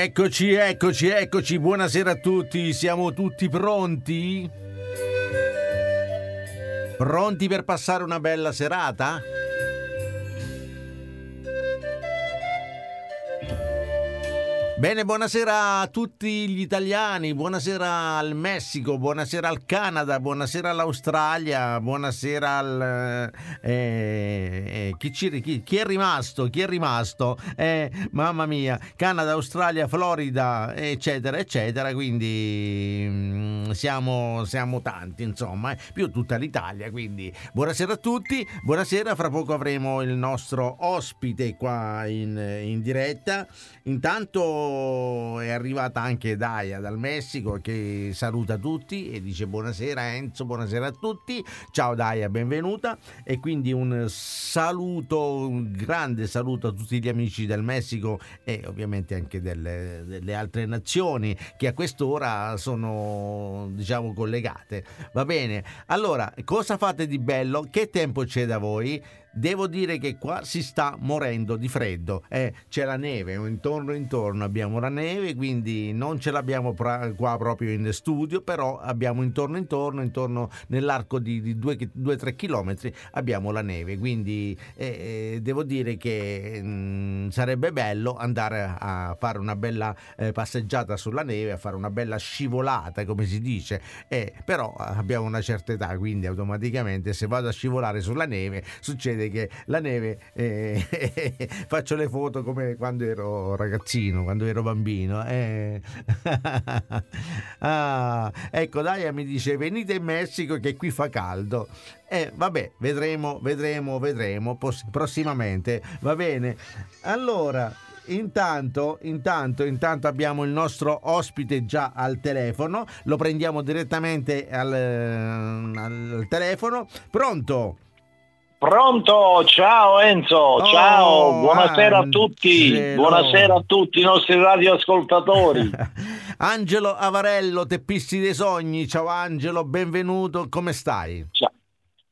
Eccoci, buonasera a tutti, siamo tutti pronti? Pronti per passare una bella serata? Bene, buonasera a tutti gli italiani, buonasera al Messico, buonasera al Canada, buonasera all'Australia, buonasera al... Chi è rimasto? Mamma mia, Canada, Australia, Florida, eccetera, eccetera, quindi siamo tanti, insomma, più tutta l'Italia, quindi buonasera a tutti, buonasera, fra poco avremo il nostro ospite qua in diretta, intanto... È arrivata anche Daya dal Messico che saluta tutti e dice buonasera Enzo, buonasera a tutti, ciao Daya, benvenuta, e quindi un saluto, un grande saluto a tutti gli amici del Messico e ovviamente anche delle altre nazioni che a quest'ora sono, diciamo, collegate. Va bene, allora cosa fate di bello? Che tempo c'è da voi? Devo dire che qua si sta morendo di freddo, c'è la neve, intorno abbiamo la neve, quindi non ce l'abbiamo qua proprio in studio, però abbiamo intorno nell'arco di 2-3 chilometri abbiamo la neve, quindi devo dire che sarebbe bello andare a fare una bella passeggiata sulla neve, a fare una bella scivolata, come si dice, però abbiamo una certa età, quindi automaticamente se vado a scivolare sulla neve succede che la neve faccio le foto come quando ero ragazzino, quando ero bambino, ah, ecco, Daya mi dice venite in Messico che qui fa caldo. Vabbè, vedremo prossimamente, va bene. Allora Intanto abbiamo il nostro ospite già al telefono, lo prendiamo direttamente al telefono. Pronto, ciao Enzo, ciao, buonasera a tutti, buonasera a tutti i nostri radioascoltatori. Angelo Avarello, Teppisti dei Sogni, ciao Angelo, benvenuto, come stai?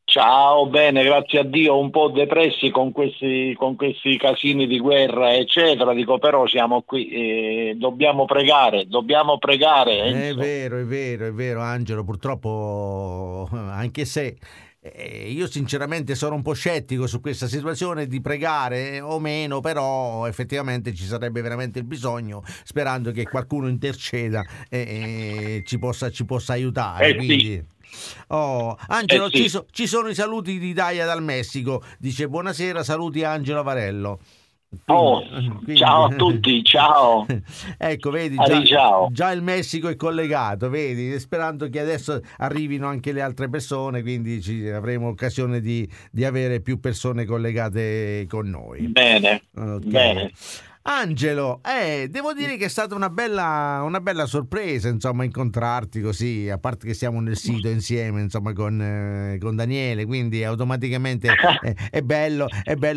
Ciao, bene, grazie a Dio, un po' depressi con questi casini di guerra, eccetera, dico, però siamo qui, dobbiamo pregare. Enzo. È vero Angelo, purtroppo, anche se... Io sinceramente sono un po' scettico su questa situazione di pregare o meno, però effettivamente ci sarebbe veramente il bisogno, sperando che qualcuno interceda e ci possa aiutare. Quindi... Sì. Oh, Angelo, sì. Ci sono i saluti di Daya dal Messico, dice buonasera, saluti Angelo Avarello. Quindi. Ciao a tutti, ciao. Ecco, vedi, già il Messico è collegato, vedi, sperando che adesso arrivino anche le altre persone, quindi avremo occasione di avere più persone collegate con noi. Bene, okay. Bene. Angelo, devo dire che è stata una bella sorpresa, insomma, incontrarti così, a parte che siamo nel sito insieme, insomma, con Daniele, quindi automaticamente è bello,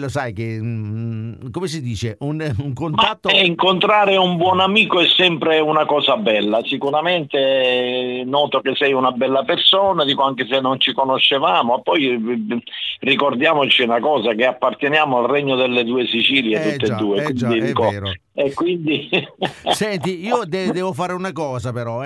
sai che, come si dice, un contatto... Incontrare un buon amico è sempre una cosa bella, sicuramente noto che sei una bella persona, dico, anche se non ci conoscevamo, poi ricordiamoci una cosa, che apparteniamo al regno delle due Sicilie, tutte e due, quindi... Vero. E quindi senti, io devo fare una cosa però,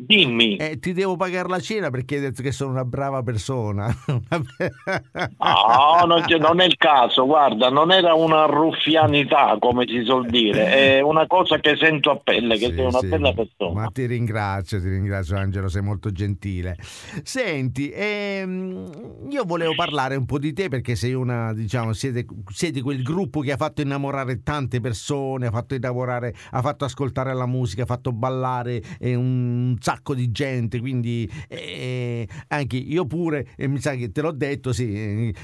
dimmi, ti devo pagare la cena perché hai detto che sono una brava persona. No, non è il caso, guarda, non era una ruffianità, come si suol dire, è una cosa che sento a pelle, che sì, sei una bella persona. Ma ti ringrazio Angelo, sei molto gentile. Senti, io volevo parlare un po' di te perché sei una, diciamo, siete quel gruppo che ha fatto innamorare tante persone, ha fatto ascoltare la musica, ha fatto ballare un sacco di gente, quindi anche io pure, mi sa che te l'ho detto, sì,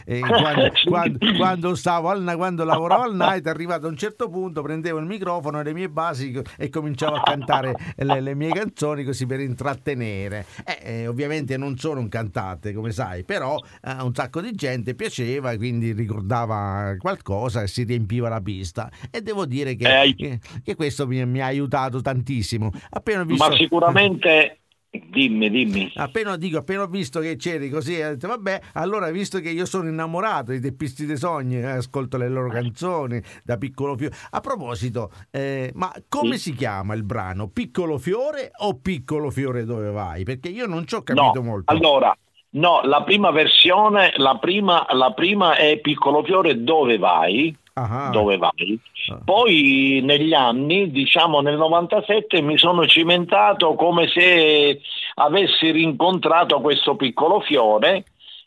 quando lavoravo al night, arrivato a un certo punto prendevo il microfono e le mie basi e cominciavo a cantare le mie canzoni così per intrattenere, ovviamente non sono cantate, come sai, però a un sacco di gente piaceva, quindi ricordava qualcosa e si riempiva la pista, e devo dire che questo mi ha aiutato tantissimo. Appena visto... Ma sicuramente Dimmi. Appena ho visto che c'eri così, ho detto vabbè, allora visto che io sono innamorato dei Teppisti dei Sogni, ascolto le loro canzoni da Piccolo Fiore. A proposito, ma come si chiama il brano? Piccolo Fiore o Piccolo Fiore dove vai? Perché io non ci ho capito molto. Allora, no, la prima versione, la prima è Piccolo Fiore dove vai? Aha. Dove vai? Poi negli anni, diciamo nel 97, mi sono cimentato come se avessi rincontrato questo Piccolo Fiore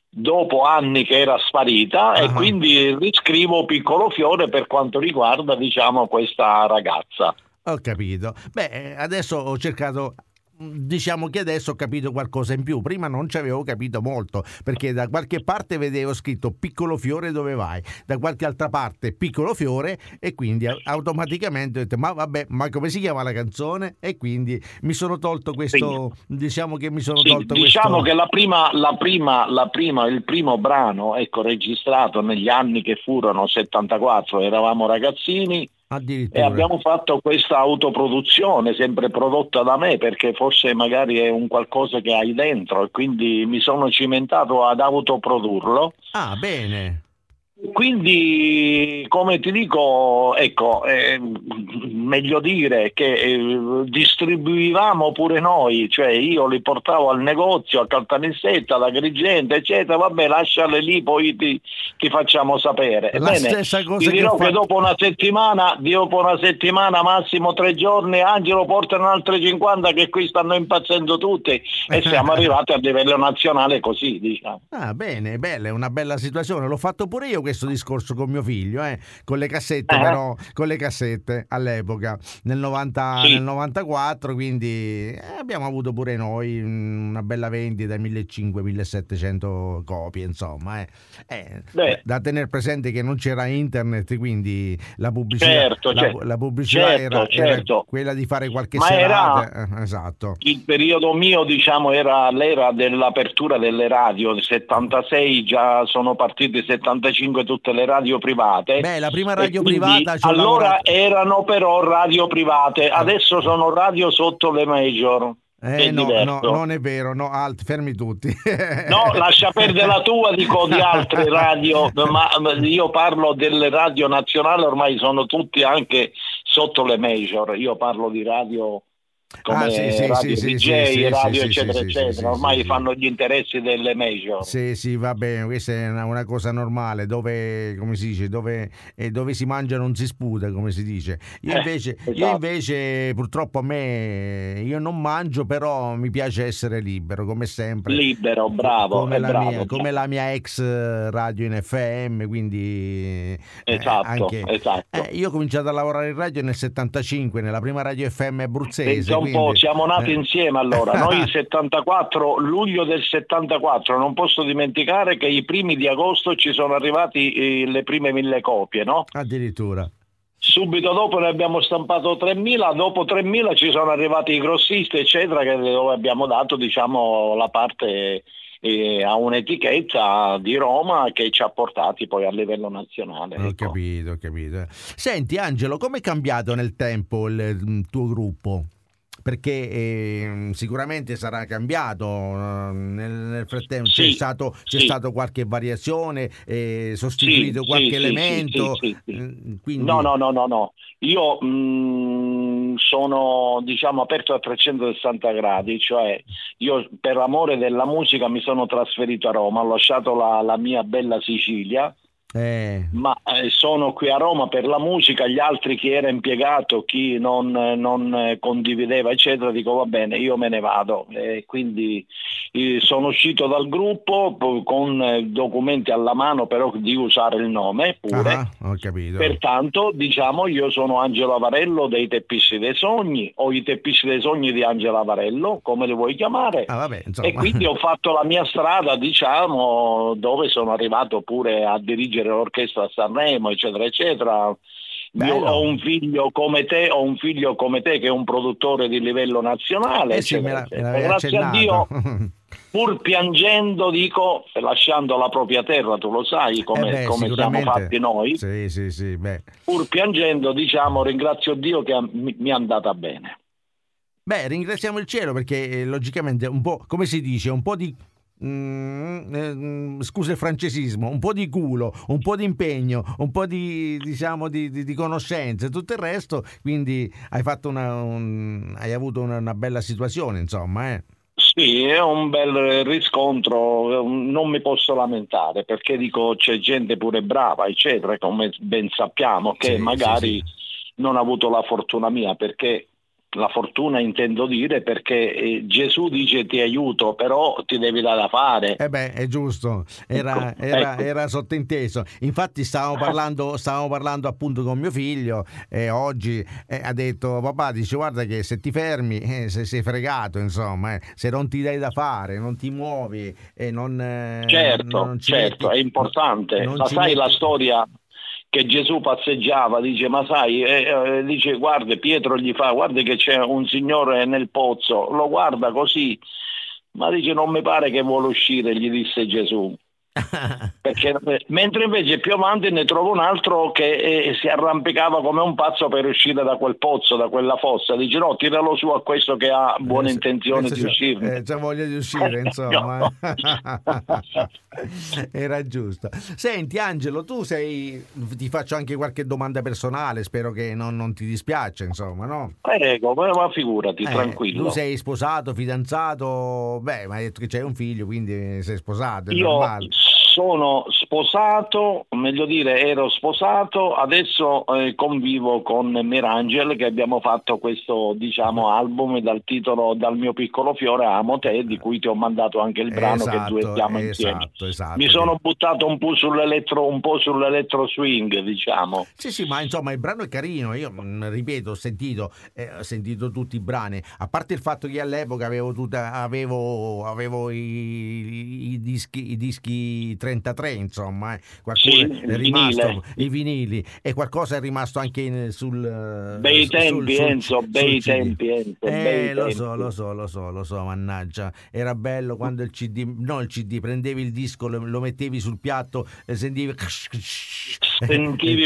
dopo anni che era sparita. Aha. E quindi riscrivo Piccolo Fiore per quanto riguarda, diciamo, questa ragazza. Ho capito. Beh, adesso ho cercato... Diciamo che adesso ho capito qualcosa in più, prima non ci avevo capito molto, perché da qualche parte vedevo scritto Piccolo Fiore dove vai, da qualche altra parte Piccolo Fiore, e quindi automaticamente ho detto ma vabbè, ma come si chiama la canzone? E quindi mi sono tolto questo, sì. Diciamo che il primo brano, ecco, registrato negli anni che furono 74, eravamo ragazzini. E abbiamo fatto questa autoproduzione, sempre prodotta da me, perché forse magari è un qualcosa che hai dentro, e quindi mi sono cimentato ad autoprodurlo. Ah, bene. Quindi, come ti dico, ecco, meglio dire che distribuivamo pure noi, cioè io li portavo al negozio, a Caltanissetta, ad Agrigente, eccetera, vabbè, lasciale lì, poi ti facciamo sapere. Ebbene, ti dirò che dopo una settimana, massimo 3 giorni, Angelo, portano altre 50 che qui stanno impazzendo tutti, e siamo arrivati a livello nazionale così, diciamo. Ah, bene, bella, è una bella situazione, l'ho fatto pure io questo discorso con mio figlio, con le cassette, però con le cassette all'epoca nel 94, quindi abbiamo avuto pure noi una bella vendita, 1500-1700 copie, insomma, da tenere presente che non c'era internet, quindi la pubblicità, la pubblicità era quella di fare qualche serata, esatto. Il periodo mio, diciamo, era l'era dell'apertura delle radio, nel 76 già sono partite, 75 tutte le radio private. Beh, la prima radio privata, allora erano però radio private, adesso sono radio sotto le major. No, non è vero, no, fermi tutti. No, lascia perdere la tua, dico di altre radio, ma io parlo delle radio nazionali, ormai sono tutti anche sotto le major, io parlo di radio come radio DJ, radio eccetera eccetera, ormai fanno gli interessi delle major. Sì, va bene, questa è una cosa normale, dove, come si dice, dove si mangia non si sputa, come si dice. Io invece purtroppo io non mangio, però mi piace essere libero, come sempre. Libero, bravo, come la mia ex radio in FM, quindi esatto. Io ho cominciato a lavorare in radio nel 75, nella prima radio FM abruzzese. Siamo nati insieme, allora noi il 74, luglio del 74, non posso dimenticare che i primi di agosto ci sono arrivati le prime 1000 copie, no? Addirittura. Subito dopo ne abbiamo stampato 3000, dopo 3000 ci sono arrivati i grossisti eccetera, che dove abbiamo dato, diciamo, la parte a un'etichetta di Roma che ci ha portati poi a livello nazionale. Ecco. Ho capito. Senti Angelo, com'è cambiato nel tempo il tuo gruppo? Perché sicuramente sarà cambiato nel frattempo, sì, c'è stato qualche variazione, sostituito qualche elemento. Sì. Quindi... No. Io sono, diciamo, aperto a 360 gradi, cioè io per amore della musica mi sono trasferito a Roma, ho lasciato la mia bella Sicilia. Ma sono qui a Roma per la musica, gli altri, chi era impiegato, chi non condivideva eccetera, dico va bene, io me ne vado, quindi sono uscito dal gruppo con documenti alla mano però di usare il nome pure. Ho capito. Pertanto, diciamo, io sono Angelo Avarello dei Teppisti dei Sogni, o i Teppisti dei Sogni di Angelo Avarello, come li vuoi chiamare, e quindi ho fatto la mia strada, diciamo, dove sono arrivato pure a dirigere l'orchestra a Sanremo eccetera eccetera. Bello. Io ho un figlio come te che è un produttore di livello nazionale, eccetera, grazie a Dio. Pur piangendo, dico, lasciando la propria terra, tu lo sai come siamo fatti noi, pur piangendo, diciamo, ringrazio Dio che mi è andata bene. Beh, ringraziamo il cielo perché logicamente un po', come si dice, un po' di... scusa il francesismo, un po' di culo, un po' di impegno, un po' di, diciamo, di conoscenze e tutto il resto, quindi hai fatto hai avuto una bella situazione, insomma, eh. Sì, è un bel riscontro, non mi posso lamentare perché dico c'è gente pure brava, eccetera, come ben sappiamo, che sì, magari sì. Non ha avuto la fortuna mia, perché la fortuna intendo dire perché Gesù dice ti aiuto, però ti devi dare da fare. Eh beh, è giusto, era sottinteso. Infatti stavamo parlando appunto con mio figlio e oggi ha detto papà, dice guarda che se ti fermi, se sei fregato, insomma, se non ti dai da fare, non ti muovi e non... certo, metti, è importante. La storia... che Gesù passeggiava, dice ma sai, dice guarda, Pietro gli fa guarda che c'è un signore nel pozzo, lo guarda così, ma dice non mi pare che vuole uscire, gli disse Gesù. Perché, mentre invece più avanti ne trovo un altro che si arrampicava come un pazzo per uscire da quel pozzo, da quella fossa, dice no, tiralo su a questo che ha buone intenzioni di uscire, c'è voglia di uscire, insomma. Era giusto. Senti Angelo, ti faccio anche qualche domanda personale, spero che non ti dispiace, insomma, no? Prego, ma figurati, tranquillo. Tu sei sposato, fidanzato? Beh, ma hai detto che c'hai un figlio, quindi sei sposato, è normale. Sono sposato, meglio dire ero sposato, adesso convivo con Mirangel, che abbiamo fatto questo, diciamo, album dal titolo Dal mio piccolo fiore amo te, di cui ti ho mandato anche il brano, esatto, che duettiamo insieme. Esatto. Mi sono buttato un po' sull'elettro swing, diciamo. Sì, ma insomma il brano è carino, io ripeto, ho sentito tutti i brani, a parte il fatto che all'epoca avevo i dischi 33, insomma, qualcuno è rimasto, i vinili, e qualcosa è rimasto anche sul bei tempi, Enzo, bei tempi, lo so, mannaggia, era bello quando il CD prendevi il disco, lo mettevi sul piatto e sentivi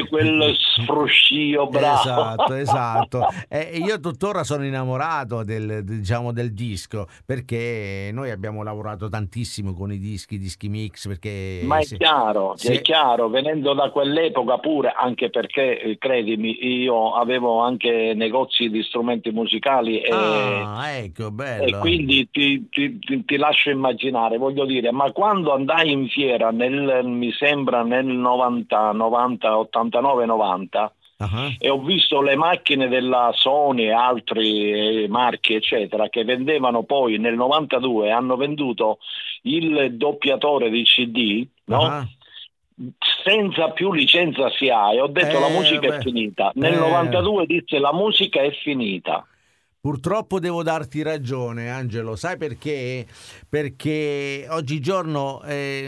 quello sfruscio, bravo. Esatto. E io tuttora sono innamorato del disco, perché noi abbiamo lavorato tantissimo con i dischi mix, perché è chiaro, venendo da quell'epoca pure, anche perché credimi, io avevo anche negozi di strumenti musicali ecco, bello. E quindi ti lascio immaginare, voglio dire, ma quando andai in fiera mi sembra nel 89-90 uh-huh. E ho visto le macchine della Sony e altri marchi eccetera che vendevano, poi nel 92 hanno venduto il doppiatore di CD, no? Uh-huh. Senza più licenza SIAE. Ho detto la musica è finita. Nel 92 disse la musica è finita. Purtroppo devo darti ragione, Angelo, sai perché? Perché oggigiorno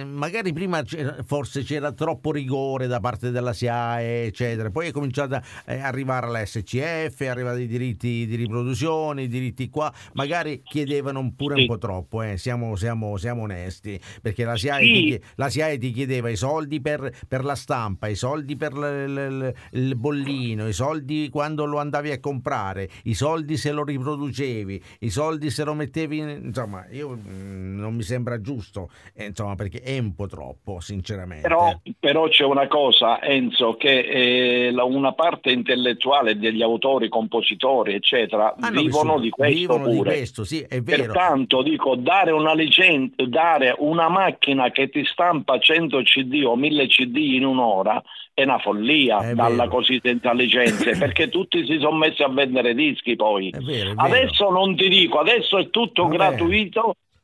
magari prima forse c'era troppo rigore da parte della SIAE, eccetera. Poi è cominciata a arrivare la SCF, arrivano i diritti di riproduzione, i diritti qua, magari chiedevano pure un po' troppo, siamo onesti, perché la SIAE ti chiedeva i soldi per la stampa, i soldi per il bollino, i soldi quando lo andavi a comprare, i soldi se lo riproducevi, i soldi se lo mettevi insomma, io non mi sembra giusto, insomma, perché è un po' troppo, sinceramente. Però c'è una cosa, Enzo, che una parte intellettuale degli autori, compositori eccetera vivono di questo, sì, è vero. Pertanto dico, dare una macchina che ti stampa 100 CD o 1000 CD in un'ora è una follia, dalla cosiddetta intelligenza, perché tutti si sono messi a vendere dischi poi. È vero. Adesso non ti dico, adesso è tutto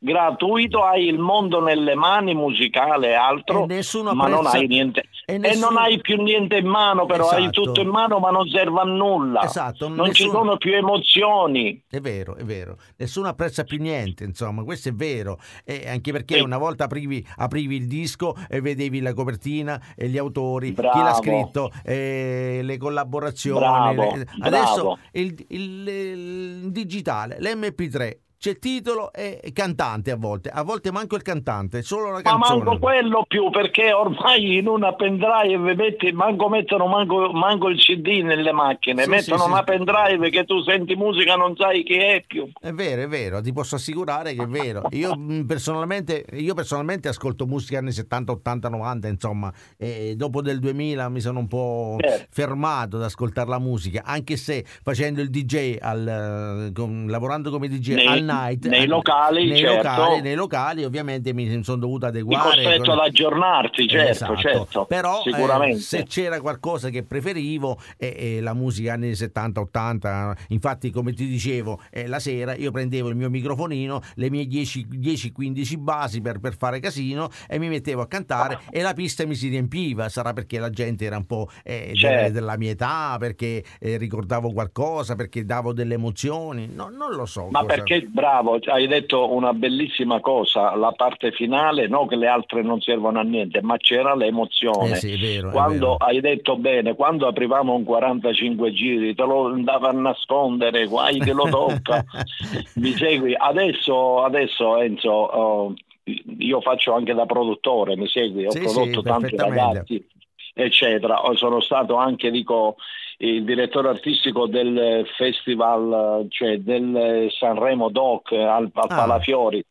gratuito, hai il mondo nelle mani, musicale e altro, ma non hai niente. E non hai più niente in mano, però hai tutto in mano, ma non serve a nulla. Esatto, ci sono più emozioni. È vero. Nessuno apprezza più niente, insomma, questo è vero. E anche perché una volta aprivi il disco e vedevi la copertina e gli autori, bravo, chi l'ha scritto, le collaborazioni. Bravo. Adesso il digitale, l'MP3. c'è titolo e cantante a volte manco il cantante, solo la canzone. Ma manco quello più, perché ormai in una pendrive metti, manco il CD nelle macchine, sì, mettono sì, una pendrive che tu senti musica non sai chi è più. È vero, ti posso assicurare che è vero. Io personalmente ascolto musica anni 70, 80, 90, insomma, e dopo del 2000 mi sono un po' fermato ad ascoltare la musica, anche se facendo il DJ lavorando come DJ nei locali ovviamente mi sono dovuto adeguare, ti costretto ad aggiornarti, certo, però sicuramente se c'era qualcosa che preferivo la musica anni 70-80, infatti come ti dicevo la sera io prendevo il mio microfonino, le mie 10-15 basi per fare casino e mi mettevo a cantare e la pista mi si riempiva, sarà perché la gente era un po' della mia età, perché ricordavo qualcosa, perché davo delle emozioni, no, non lo so, ma perché bravo, hai detto una bellissima cosa, la parte finale, no, che le altre non servono a niente, ma c'era l'emozione. Sì, è vero. Hai detto bene, quando aprivamo un 45 giri te lo andava a nascondere, guai che lo tocca. Mi segui? Adesso Enzo, io faccio anche da produttore, mi segui? Ho prodotto tanti ragazzi, eccetera. Sono stato anche, dico, il direttore artistico del festival, cioè del Sanremo Doc al Palafiori,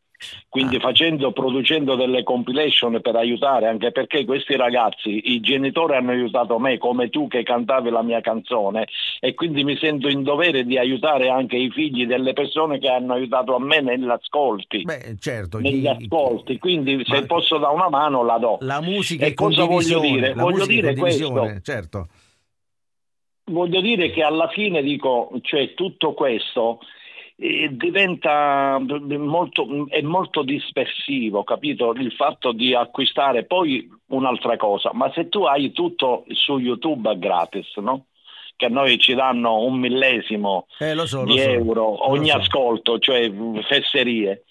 quindi producendo delle compilation per aiutare, anche perché questi ragazzi, i genitori hanno aiutato me, come tu che cantavi la mia canzone, e quindi mi sento in dovere di aiutare anche i figli delle persone che hanno aiutato a me nell'ascolti. Beh, certo, quindi se posso dare una mano la do. La musica e cosa voglio dire? Voglio dire questo, certo. Voglio dire che alla fine, dico, cioè tutto questo diventa molto dispersivo, capito? Il fatto di acquistare, poi un'altra cosa, ma se tu hai tutto su YouTube gratis, no? Che a noi ci danno 1/1000 euro ogni ascolto, cioè fesserie.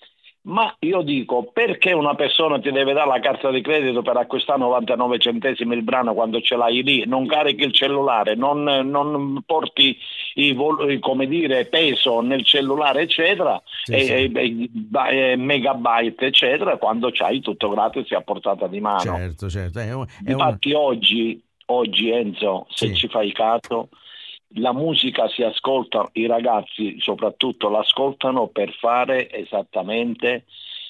Ma io dico, perché una persona ti deve dare la carta di credito per acquistare 99 centesimi il brano quando ce l'hai lì? Non carichi il cellulare, non porti peso nel cellulare, eccetera, e megabyte, eccetera, quando c'hai tutto gratis a portata di mano. Certo. Infatti oggi Enzo, se ci fai caso, la musica si ascolta, i ragazzi soprattutto l'ascoltano per fare esattamente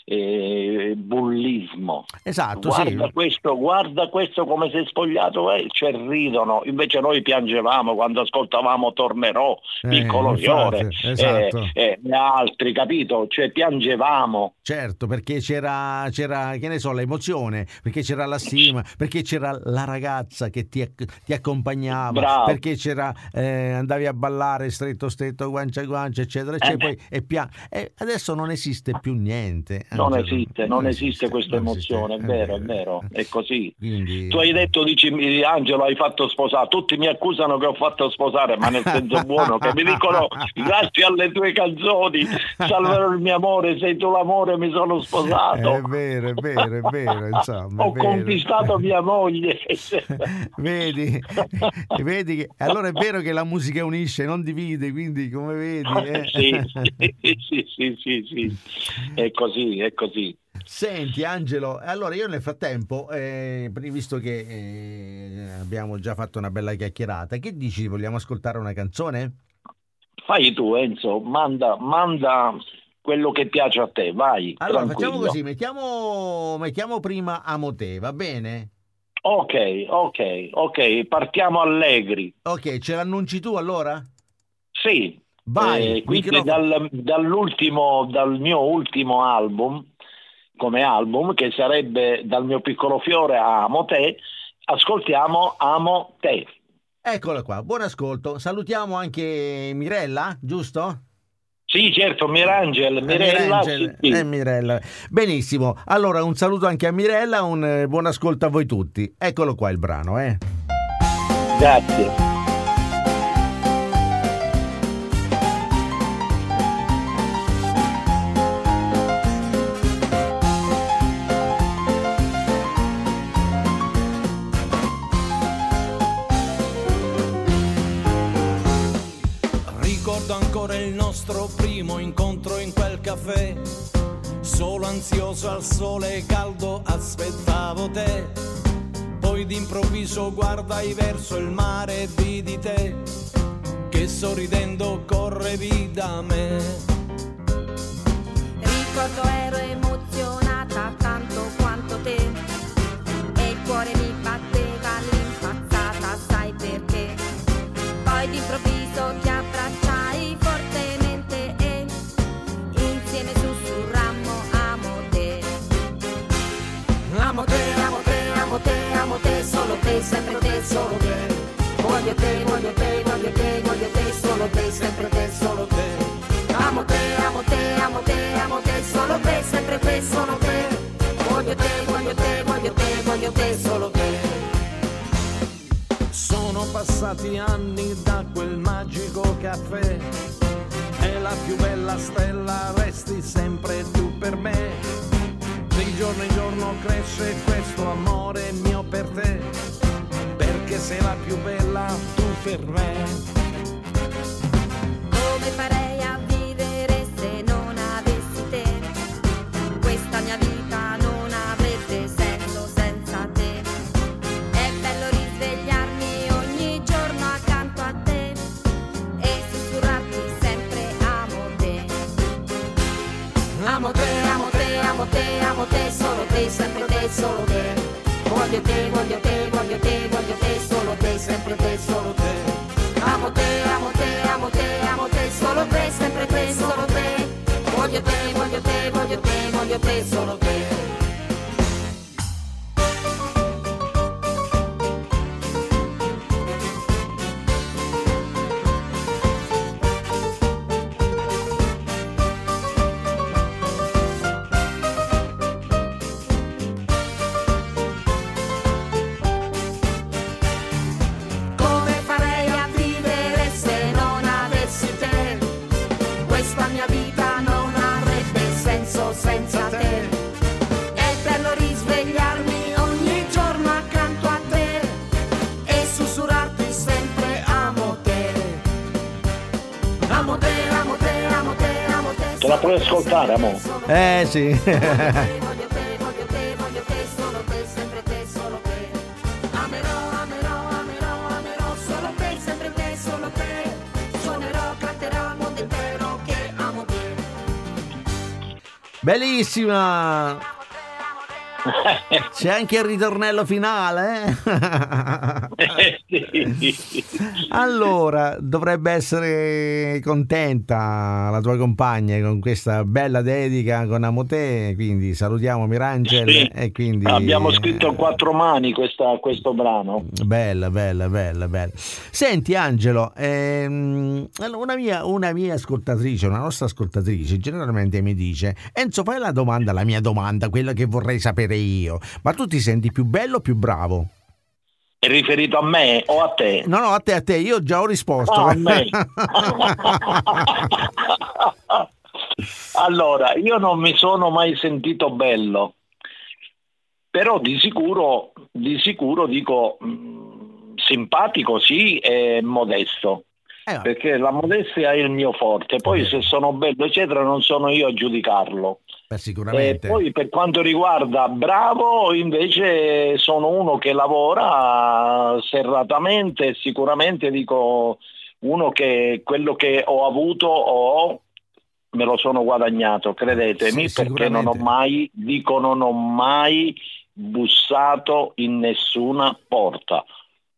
bullismo. Esatto, guarda questo come sei spogliato, cioè ridono, invece noi piangevamo quando ascoltavamo Tornerò, Piccolo Fiore, esatto. Altri, capito? Cioè piangevamo. Certo, perché c'era che ne so, l'emozione, perché c'era la stima, perché c'era la ragazza che ti accompagnava, bravo, perché c'era andavi a ballare stretto, guancia, eccetera. Adesso non esiste più niente. Non esiste questa emozione, è vero, è così. Quindi... tu hai detto, dici, Angelo, hai fatto sposare, tutti mi accusano che ho fatto sposare, ma nel senso buono, che mi dicono grazie alle tue canzoni, salverò il mio amore, sei tu l'amore, mi sono sposato. È vero, insomma. Ho conquistato mia moglie. Vedi che allora è vero che la musica unisce, non divide, quindi come vedi. Sì. È così. Senti Angelo, allora io nel frattempo, visto che abbiamo già fatto una bella chiacchierata, che dici, vogliamo ascoltare una canzone? Fai tu Enzo, manda quello che piace a te, vai. Allora tranquillo. Facciamo così, mettiamo prima Amo Te, va bene? Ok, partiamo allegri. Ok, ce l'annunci tu allora? Sì. Vai, quindi dal mio ultimo album, come album, che sarebbe Dal mio piccolo fiore a Amo Te, ascoltiamo Amo Te. Eccola qua, buon ascolto. Salutiamo anche Mirella, giusto? Sì, certo, Mirangel. Benissimo, allora un saluto anche a Mirella, un buon ascolto a voi tutti. Eccolo qua il brano, Grazie. Primo incontro in quel caffè, solo ansioso al sole caldo aspettavo te, poi d'improvviso guardai verso il mare e vidi te, che sorridendo correvi da me. Ricordo ero emozionata tanto quanto te, e il cuore mi batteva all'impazzata, sai perché? Poi d'improvviso ti abbracciai fortemente e insieme sussurrammo amo te. Amo te, amo te, amo te, amo te, solo te, sempre te, solo te. Voglio te, voglio te, voglio te, voglio te, solo te, sempre te, solo te. Amo te, amo te, amo te, amo te, solo te, sempre te, solo te. Voglio te, voglio te, voglio te, voglio te, solo te. Sono passati anni da quel magico caffè e la più bella stella resti sempre tu per me. Di giorno in giorno cresce questo amore mio per te, perché sei la più bella tu per me. Come farei a vivere se non avessi te? Questa mia vita non avrebbe senso senza te. È bello risvegliarmi ogni giorno accanto a te e sussurrarti sempre amo te. Amo te, amo te, amo te, amo te, solo te, sempre te, solo te. Voglio te, voglio te, voglio te, voglio te, solo te, sempre te, solo te. Amo te, amo te, amo te, amo te, solo te, sempre te, solo te. Voglio te, voglio te, voglio te, voglio te, solo te. La puoi ascoltare, amore? Sì. Bellissima! C'è anche il ritornello finale. Allora, dovrebbe essere contenta la tua compagna con questa bella dedica con Amo te, quindi salutiamo Mirangel. Sì. E quindi abbiamo scritto a quattro mani questo brano. Bella, bella, bella, bella. Senti Angelo, una mia ascoltatrice, una nostra ascoltatrice generalmente mi dice: Enzo, fai la mia domanda, quella che vorrei sapere io, ma tu ti senti più bello o più bravo? È riferito a me o a te? No, a te, io già ho risposto. No, a me. Allora, io non mi sono mai sentito bello, però di sicuro dico simpatico sì e modesto, perché la modestia è il mio forte, poi se sono bello eccetera non sono io a giudicarlo. Beh, sicuramente. E poi per quanto riguarda bravo, invece sono uno che lavora serratamente, sicuramente dico uno che quello che ho avuto me lo sono guadagnato, credetemi, sì, perché non ho mai bussato in nessuna porta.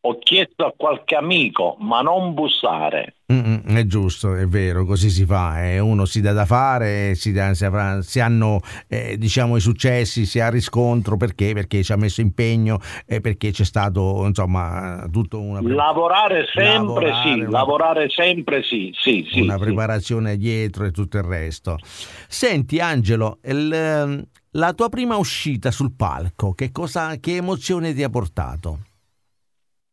Ho chiesto a qualche amico, ma non bussare. È giusto, è vero, così si fa. Uno si dà da fare, si hanno i successi, si ha riscontro perché ci ha messo impegno e perché c'è stato insomma tutto una. Lavorare sempre sì. Una preparazione dietro e tutto il resto. Senti Angelo, la tua prima uscita sul palco, che emozione ti ha portato?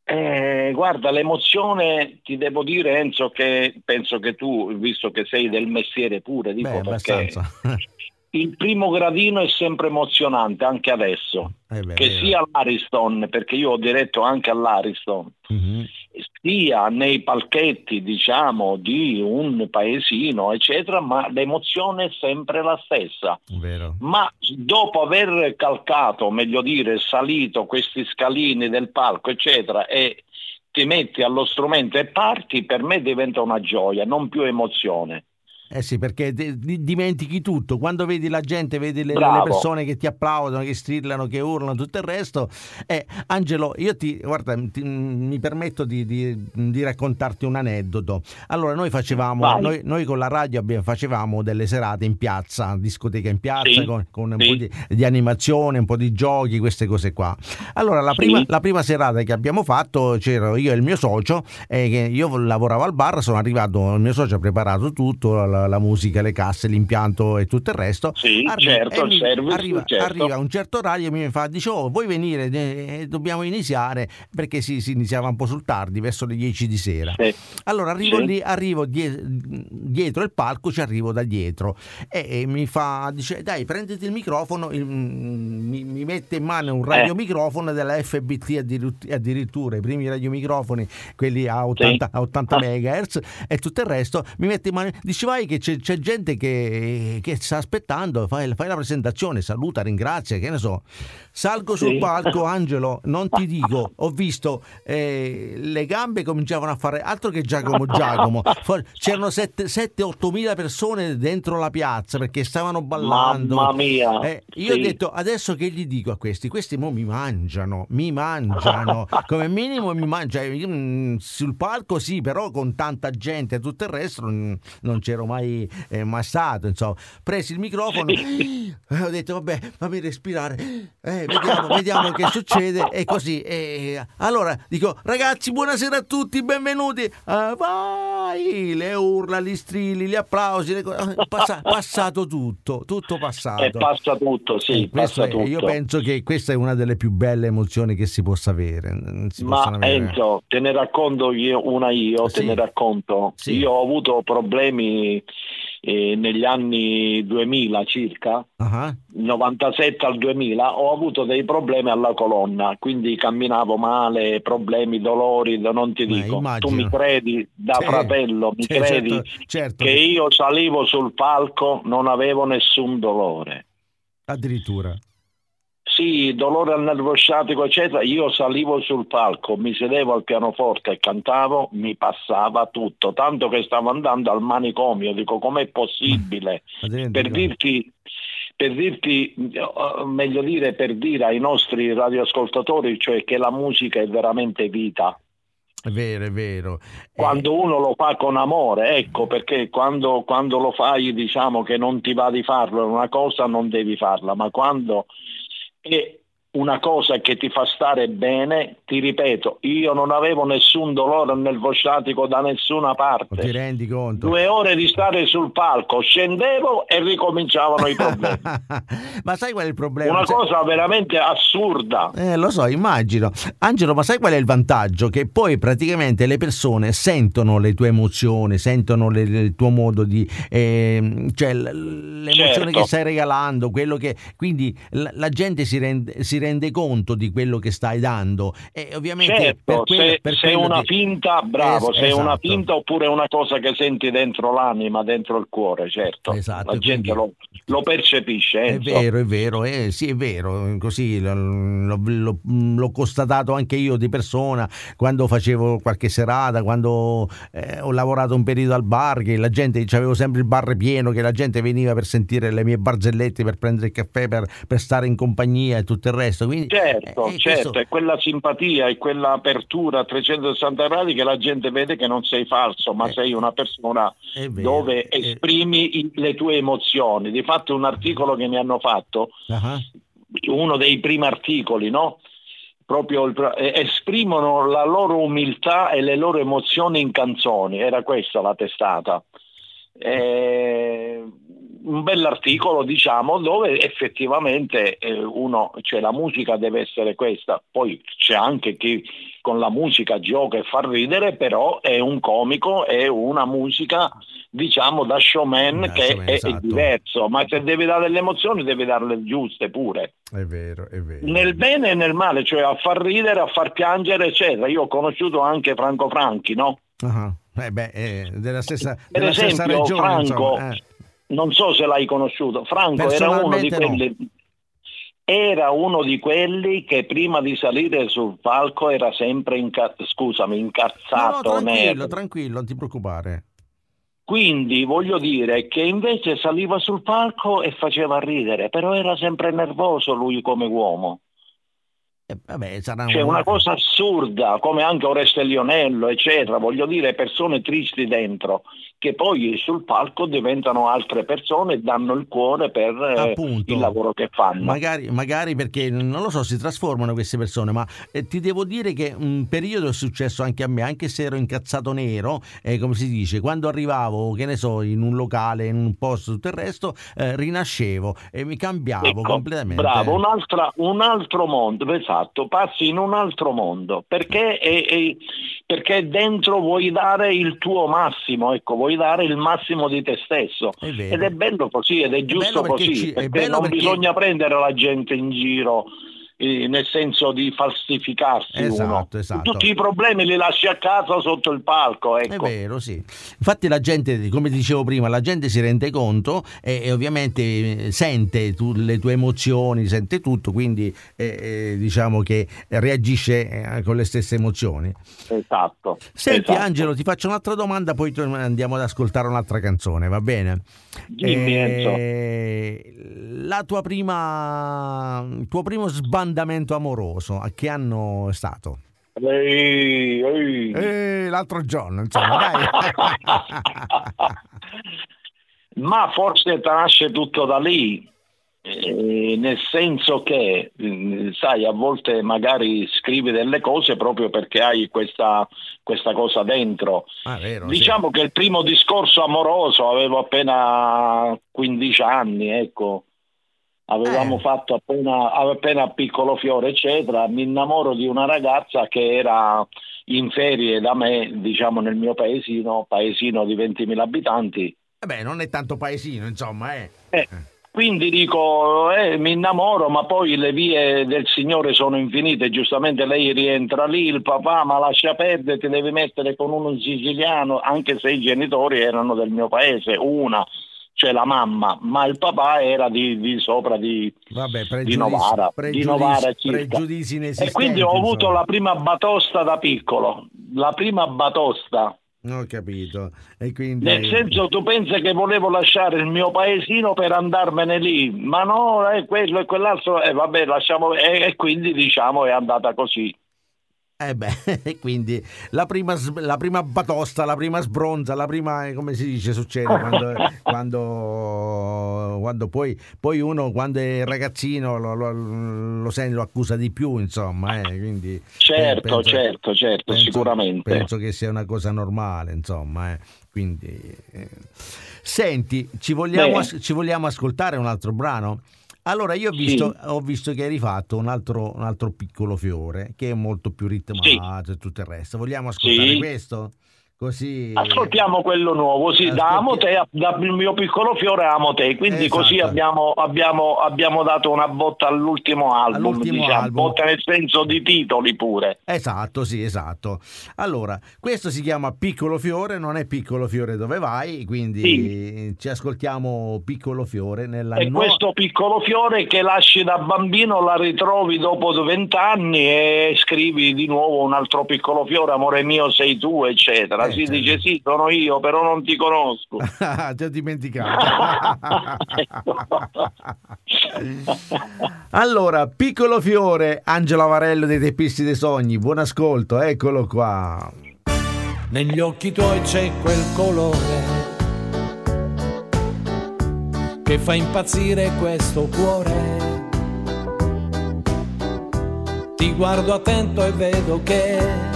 Guarda, l'emozione ti devo dire, Enzo, che penso che tu, visto che sei del mestiere pure, perché il primo gradino è sempre emozionante, anche adesso, sia all'Ariston, perché io ho diretto anche all'Ariston, sia nei palchetti, diciamo, di un paesino, eccetera, ma l'emozione è sempre la stessa. Vero. Ma dopo aver calcato, meglio dire, salito questi scalini del palco, eccetera, e ti metti allo strumento e parti, per me diventa una gioia, non più emozione. Eh sì, perché dimentichi tutto. Quando vedi la gente, vedi le persone che ti applaudono, che strillano, che urlano, tutto il resto. Angelo, io mi permetto di raccontarti un aneddoto. Allora, noi facevamo, noi con la radio facevamo delle serate in piazza, discoteca in piazza, sì, con un po' di animazione, un po' di giochi, queste cose qua. Allora, la prima serata che abbiamo fatto, c'ero io e il mio socio, che io lavoravo al bar, sono arrivato, il mio socio ha preparato tutto, la musica, le casse, l'impianto e tutto il resto. Sì, arriva a un certo orario e mi fa, dice, oh, vuoi venire? Dobbiamo iniziare, perché si iniziava un po' sul tardi, verso le 10 di sera. Sì. Allora arrivo lì, dietro il palco, ci arrivo da dietro e mi fa, dice, dai, prenditi il microfono, mi mette in mano un radiomicrofono della FBT addirittura, i primi radiomicrofoni, quelli a 80 MHz e tutto il resto, mi mette in mano, dice, vai che c'è gente che sta aspettando, fai la presentazione, saluta, ringrazia, che ne so. Salgo sul palco, Angelo, non ti dico, ho visto le gambe cominciavano a fare altro che Giacomo. C'erano 7-8 mila persone dentro la piazza perché stavano ballando. Mamma mia. Io ho detto, adesso che gli dico a questi mo mi mangiano come minimo mi mangiano sul palco, sì, però con tanta gente e tutto il resto non c'ero mai stato, insomma. Presi il microfono, ho detto, vabbè, fammi respirare, vediamo che succede, e così. Allora dico, ragazzi, buonasera a tutti, benvenuti, vai, le urla, gli strilli, gli applausi, passato tutto passato. E passa tutto, sì, tutto. Io penso che questa è una delle più belle emozioni che si possa avere. Enzo, te ne racconto io, sì, te ne racconto. Sì. Io ho avuto problemi negli anni 2000 circa, 97 al 2000, ho avuto dei problemi alla colonna, quindi camminavo male, problemi, dolori, non ti dico. Immagino. Tu mi credi, fratello, credi, certo. Che io salivo sul palco, non avevo nessun dolore. Addirittura? Sì, dolore al nervo sciatico, eccetera. Io salivo sul palco, mi sedevo al pianoforte e cantavo, mi passava tutto, tanto che stavo andando al manicomio. Dico, com'è possibile? Per dire ai nostri radioascoltatori, cioè, che la musica è veramente vita. È vero. Quando uno lo fa con amore, ecco perché quando lo fai, diciamo che non ti va di farlo, è una cosa, non devi farla, ma quando è una cosa che ti fa stare bene, ti ripeto, io non avevo nessun dolore nel sciatico da nessuna parte. Ti rendi conto? 2 ore di stare sul palco, scendevo e ricominciavano i problemi. Ma sai qual è il problema? Una cosa veramente assurda. Lo so, immagino. Angelo, ma sai qual è il vantaggio? Che poi praticamente le persone sentono le tue emozioni, sentono il tuo modo di l'emozione, certo, che stai regalando, quello che, quindi la gente si rende conto di quello che stai dando, e ovviamente, certo, se è una finta oppure una cosa che senti dentro l'anima, dentro il cuore, certo, esatto, la gente lo percepisce, è vero, così l'ho constatato anche io di persona quando facevo qualche serata, quando ho lavorato un periodo al bar, che la gente, c'avevo sempre il bar pieno, che la gente veniva per sentire le mie barzellette, per prendere il caffè, per stare in compagnia e tutto il resto. Quindi, certo, è quella simpatia, è quella apertura a 360 gradi che la gente vede che non sei falso, ma sei una persona dove esprimi le tue emozioni. Di fatto un articolo che mi hanno fatto, uno dei primi articoli, no? Proprio esprimono la loro umiltà e le loro emozioni in canzoni, era questa la testata. Un bell'articolo, diciamo, dove effettivamente la musica deve essere questa. Poi c'è anche chi con la musica gioca e fa ridere, però è un comico, è una musica diciamo da showman, è diverso, ma se devi dare delle emozioni devi darle giuste pure. È vero, è vero. Nel bene e nel male, cioè a far ridere, a far piangere, eccetera. Io ho conosciuto anche Franco Franchi, no? Uh-huh. Della stessa regione, Franco, insomma, non so se l'hai conosciuto. Franco era uno di quelli... No. Era uno di quelli che prima di salire sul palco era sempre incazzato. No, tranquillo, non ti preoccupare. Quindi voglio dire che invece saliva sul palco e faceva ridere, però era sempre nervoso lui come uomo. C'è una cosa assurda, come anche Oreste Lionello, eccetera, voglio dire, persone tristi dentro che poi sul palco diventano altre persone e danno il cuore per il lavoro che fanno. Magari perché, non lo so, si trasformano queste persone, ma ti devo dire che un periodo è successo anche a me, anche se ero incazzato nero, come si dice, quando arrivavo, che ne so, in un locale, in un posto, tutto il resto, rinascevo e mi cambiavo, ecco, completamente. Bravo, un altro mondo, esatto, passi in un altro mondo, perché dentro vuoi dare il tuo massimo, ecco, vuoi dare il massimo di te stesso, ed è bello così ed è giusto così, perché bisogna prendere la gente in giro nel senso di falsificarsi. Esatto. Tutti i problemi li lasci a casa sotto il palco, ecco. È vero, sì, infatti la gente, come dicevo prima, la gente si rende conto e ovviamente sente le tue emozioni, sente tutto, quindi diciamo che reagisce con le stesse emozioni. Esatto. Senti, esatto. Angelo, ti faccio un'altra domanda, poi andiamo ad ascoltare un'altra canzone, va bene? La tua il tuo primo sbaglio andamento amoroso, a che anno è stato? L'altro giorno, insomma, dai. Ma forse nasce tutto da lì, nel senso che, sai, a volte magari scrivi delle cose proprio perché hai questa cosa dentro. Vero, diciamo sì. Che il primo discorso amoroso avevo appena 15 anni, ecco. Avevamo fatto appena Piccolo Fiore, eccetera. Mi innamoro di una ragazza che era in ferie da me, diciamo nel mio paesino di 20.000 abitanti. Non è tanto paesino, insomma. Quindi dico, mi innamoro, ma poi le vie del Signore sono infinite. Giustamente lei rientra lì, il papà, ma lascia perdere, ti devi mettere con uno siciliano, anche se i genitori erano del mio paese, cioè la mamma, ma il papà era di sopra di Novara. Pregiudizi inesistenti. E quindi ho avuto la prima batosta da piccolo. La prima batosta. Non ho capito. E quindi... Nel senso, tu pensi che volevo lasciare il mio paesino per andarmene lì, ma no, quello e quell'altro, lasciamo. E quindi diciamo è andata così. Quindi la prima batosta, la prima sbronza, la prima, come si dice, succede quando poi uno, quando è ragazzino, lo accusa di più, insomma, quindi certo, sicuramente penso che sia una cosa normale, insomma, quindi senti, ci vogliamo ascoltare un altro brano? Allora, io ho visto che hai rifatto un altro Piccolo Fiore, che è molto più ritmato e tutto il resto. Vogliamo ascoltare questo? Così ascoltiamo quello nuovo, da Amo Te, dal mio Piccolo Fiore a Amo Te, quindi così abbiamo dato una botta all'ultimo album. Botta nel senso di titoli pure. Esatto. Allora, questo si chiama Piccolo Fiore, non è Piccolo Fiore dove vai, quindi ci ascoltiamo Piccolo Fiore questo Piccolo Fiore che lasci da bambino, la ritrovi dopo 20 anni e scrivi di nuovo un altro Piccolo Fiore, amore mio sei tu, eccetera. Dice sì, sono io, però non ti conosco. Ti ho dimenticato. Allora, Piccolo Fiore, Angelo Avarello dei Teppisti dei Sogni, buon ascolto, eccolo qua. Negli occhi tuoi c'è quel colore che fa impazzire questo cuore. Ti guardo attento e vedo che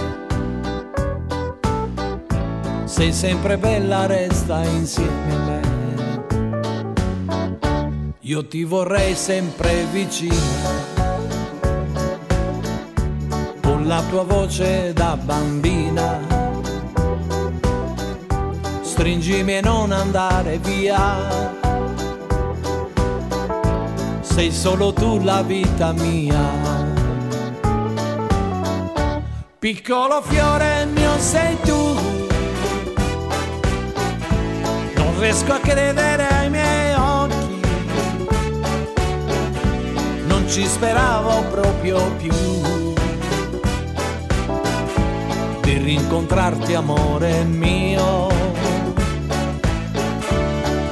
sei sempre bella, resta insieme a me. Io ti vorrei sempre vicina, con la tua voce da bambina. Stringimi e non andare via. Sei solo tu la vita mia. Piccolo fiore mio sei tu. Non riesco a credere ai miei occhi. Non ci speravo proprio più di rincontrarti, amore mio.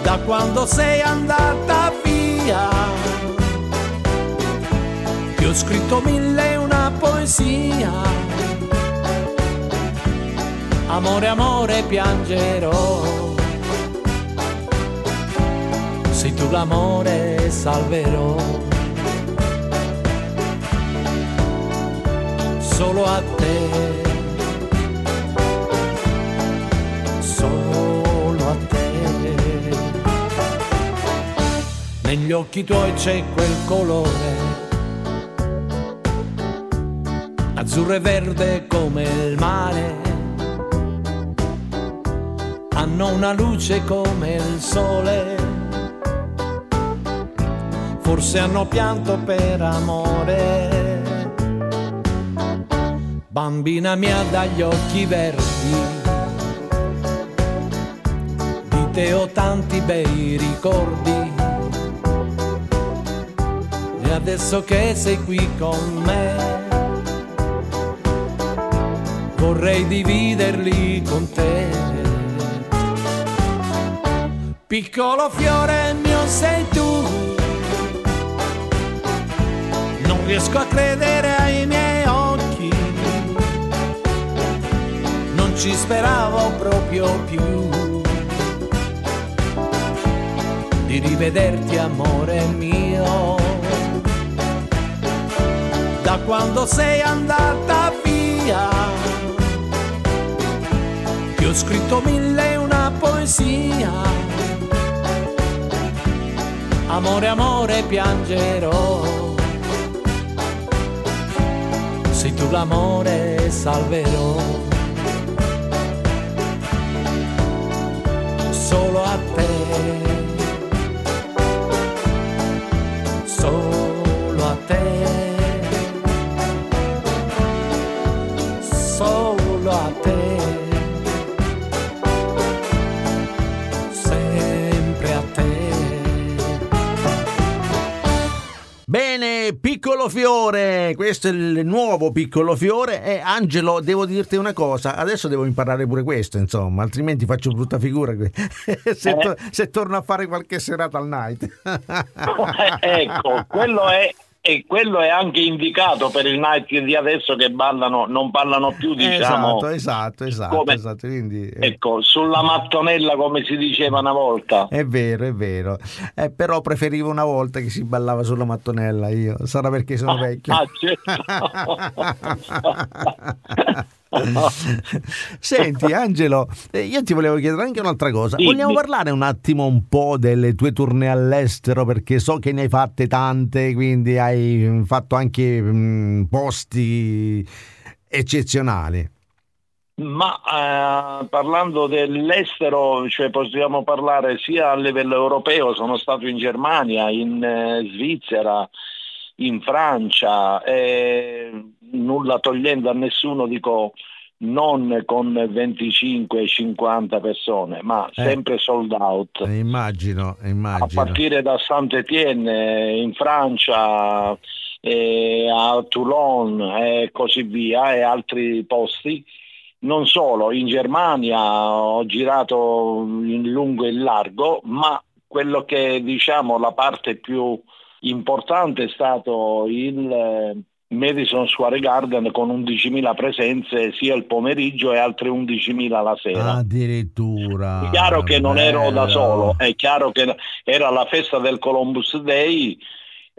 Da quando sei andata via ti ho scritto 1001 poesia. Amore, amore, piangerò. Sei tu l'amore, salverò. Solo a te. Negli occhi tuoi c'è quel colore, azzurro e verde come il mare, hanno una luce come il sole, forse hanno pianto per amore. Bambina mia dagli occhi verdi, di te ho tanti bei ricordi. E adesso che sei qui con me, vorrei dividerli con te. Piccolo fiore mio sei tu. Non riesco a credere ai miei occhi. Non ci speravo proprio più di rivederti, amore mio. Da quando sei andata via ti ho scritto 1001 poesia. Amore, amore, piangerò. Sei tu l'amore, salverò. Solo a te. Piccolo Fiore, questo è il nuovo Piccolo Fiore. E Angelo, devo dirti una cosa, adesso devo imparare pure questo, insomma, altrimenti faccio brutta figura se torno a fare qualche serata al night. Ecco, quello è anche indicato per il night di adesso, che ballano, non parlano più, diciamo. Esatto. Come, esatto, quindi, ecco, sulla mattonella, come si diceva una volta. È vero. Però preferivo una volta che si ballava sulla mattonella io. Sarà perché sono vecchio. Certo. Senti Angelo, io ti volevo chiedere anche un'altra cosa. Vogliamo parlare un attimo un po' delle tue tournée all'estero, perché so che ne hai fatte tante, quindi hai fatto anche posti eccezionali. Ma parlando dell'estero, cioè possiamo parlare sia a livello europeo, sono stato in Germania, in Svizzera, in Francia, nulla togliendo a nessuno, dico, non con 25-50 persone, ma sempre sold out. Immagino. A partire da Saint-Etienne in Francia, a Toulon e così via, e altri posti. Non solo, in Germania ho girato in lungo e in largo, ma quello che diciamo la parte più importante è stato il Madison Square Garden con 11.000 presenze sia il pomeriggio e altre 11.000 la sera. Addirittura. È chiaro che non ero da solo, è chiaro che era la festa del Columbus Day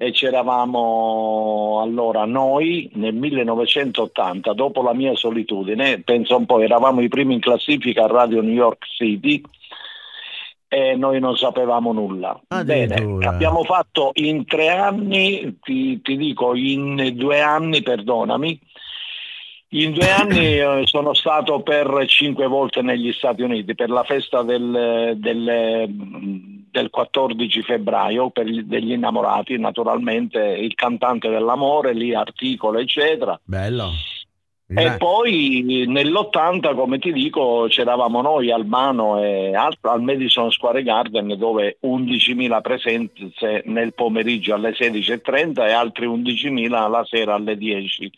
e c'eravamo allora noi nel 1980, dopo la mia solitudine, penso un po', eravamo i primi in classifica a Radio New York City. E noi non sapevamo nulla. Bene, abbiamo fatto in 3 anni, in 2 anni, perdonami, In 2 anni sono stato per 5 volte negli Stati Uniti per la festa del 14 febbraio degli innamorati, naturalmente il cantante dell'amore, lì Articolo eccetera. Bello. E poi nell'80, come ti dico, c'eravamo noi, Albano e altro, al Madison Square Garden, dove 11.000 presenze nel pomeriggio alle 16.30 e altri 11.000 la sera alle 10.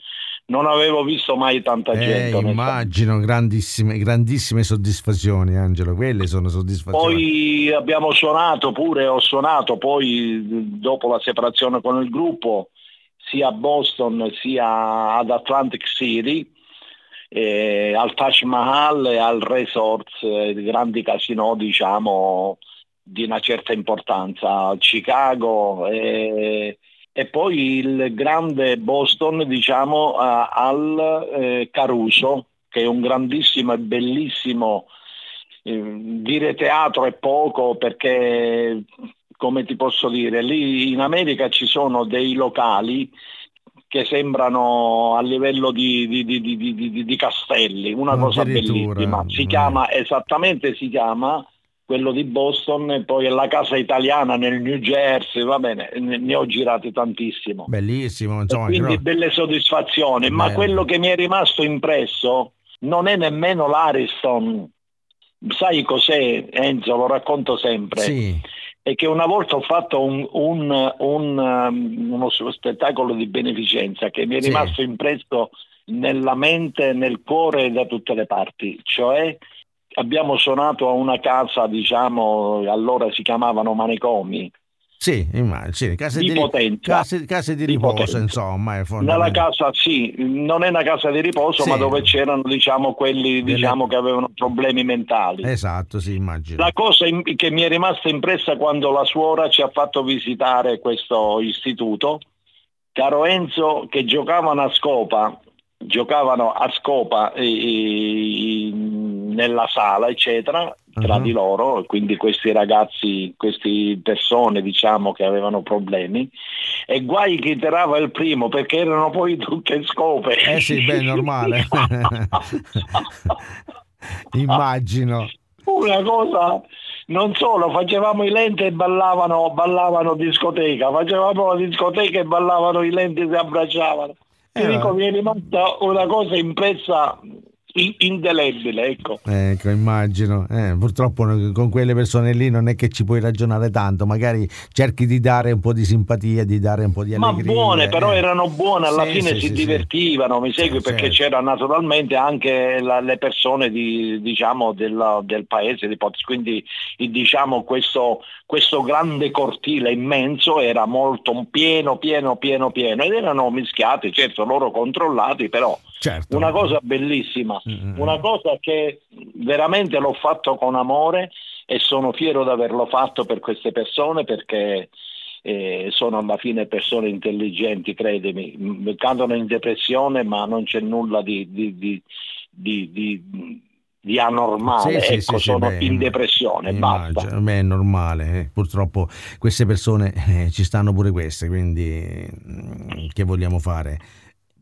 Non avevo visto mai tanta gente. Immagino grandissime soddisfazioni, Angelo, quelle sono soddisfazioni. Poi abbiamo suonato pure, ho suonato poi dopo la separazione con il gruppo, sia a Boston sia ad Atlantic City, al Taj Mahal e al Resort, grandi casinò diciamo di una certa importanza, a Chicago e poi il grande Boston diciamo al Caruso, che è un grandissimo e bellissimo, dire teatro è poco perché, come ti posso dire, lì in America ci sono dei locali che sembrano a livello di castelli, una cosa bellissima. Si chiama quello di Boston, poi è la casa italiana nel New Jersey, va bene, ne ho girati tantissimo. Bellissimo, insomma. E quindi belle soddisfazioni, ma quello che mi è rimasto impresso non è nemmeno l'Ariston. Sai cos'è, Enzo? Lo racconto sempre. Sì. È che una volta ho fatto uno spettacolo di beneficenza che mi è rimasto impresso nella mente, nel cuore e da tutte le parti. Cioè abbiamo suonato a una casa, diciamo, allora si chiamavano manicomi. Sì, immagino, case di riposo, insomma. Nella casa, sì, non è una casa di riposo, sì, ma dove c'erano, diciamo, quelli che avevano problemi mentali. Esatto, sì, immagino. La cosa che mi è rimasta impressa quando la suora ci ha fatto visitare questo istituto, caro Enzo, che giocavano a scopa nella sala eccetera tra di loro, quindi questi ragazzi, queste persone diciamo che avevano problemi, e guai chi tirava il primo, perché erano poi tutte scope. Sì, beh, normale. Immagino. Una cosa, non solo, facevamo i lenti e ballavano discoteca, facevamo la discoteca e ballavano i lenti e si abbracciavano. Ti dico, mi è rimasta una cosa impressa indelebile, ecco immagino. Purtroppo con quelle persone lì non è che ci puoi ragionare tanto, magari cerchi di dare un po' di simpatia, di dare un po' di allegria, ma buone, però erano buone alla fine, si divertivano, mi segui, perché c'era naturalmente anche le persone diciamo del paese di Pozzi, quindi diciamo questo grande cortile immenso era molto pieno ed erano mischiati, certo, loro controllati, però certo. Una cosa bellissima, una cosa che veramente l'ho fatto con amore e sono fiero di averlo fatto per queste persone, perché sono alla fine persone intelligenti, credimi, cadono in depressione ma non c'è nulla di anormale, sono in depressione, immagino, basta. Beh, è normale, purtroppo queste persone ci stanno pure queste, quindi che vogliamo fare?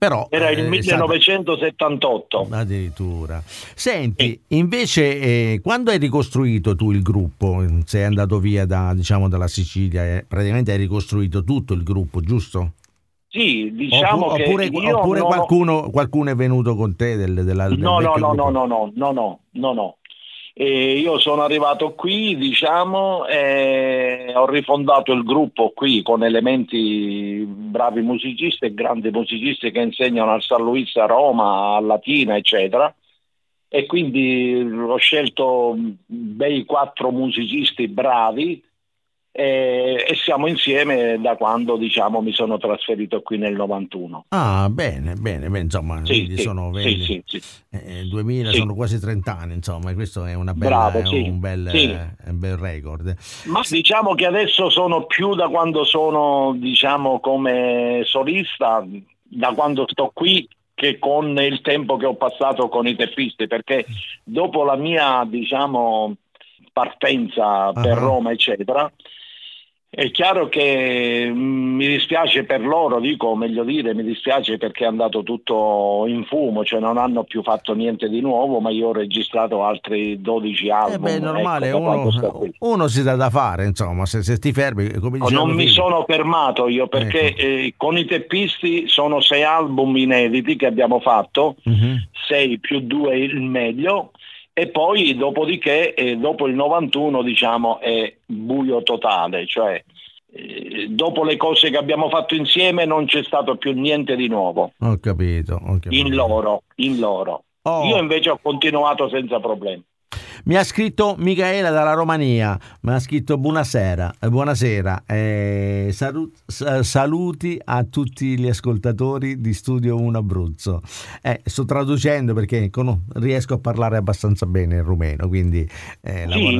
Però, era il 1978. Addirittura. Senti, invece quando hai ricostruito tu il gruppo, sei andato via dalla Sicilia, praticamente hai ricostruito tutto il gruppo, giusto? Sì, diciamo oppure qualcuno è venuto con te No. Io sono arrivato qui, diciamo, ho rifondato il gruppo qui con elementi, bravi musicisti e grandi musicisti che insegnano a San Luiz, a Roma, a Latina, eccetera. E quindi ho scelto bei 4 musicisti bravi e siamo insieme da quando, diciamo, mi sono trasferito qui nel 91. Ah, bene, insomma, sono 20, 2000, sono quasi 30 anni, insomma, questo è una bella, un bel record. Ma diciamo che adesso sono più, da quando sono, diciamo, come solista, da quando sto qui, che con il tempo che ho passato con i teppisti, perché dopo la mia, diciamo, partenza per Roma, eccetera, È chiaro che mi dispiace per loro, mi dispiace perché è andato tutto in fumo, cioè non hanno più fatto niente di nuovo, ma io ho registrato altri 12 album. Beh, normale, ecco, uno si dà da fare, insomma, se ti fermi, come dicevo, non mi sono fermato io, perché ecco, con i teppisti sono 6 album inediti che abbiamo fatto, 6 più 2 il meglio. E poi dopodiché, dopo il 91, diciamo, è buio totale, cioè dopo le cose che abbiamo fatto insieme non c'è stato più niente di nuovo. Ho capito. In loro. Oh. Io invece ho continuato senza problemi. Mi ha scritto Micaela dalla Romania, mi ha scritto buonasera, saluti a tutti gli ascoltatori di Studio 1 Abruzzo. Sto traducendo perché riesco a parlare abbastanza bene il rumeno, quindi parli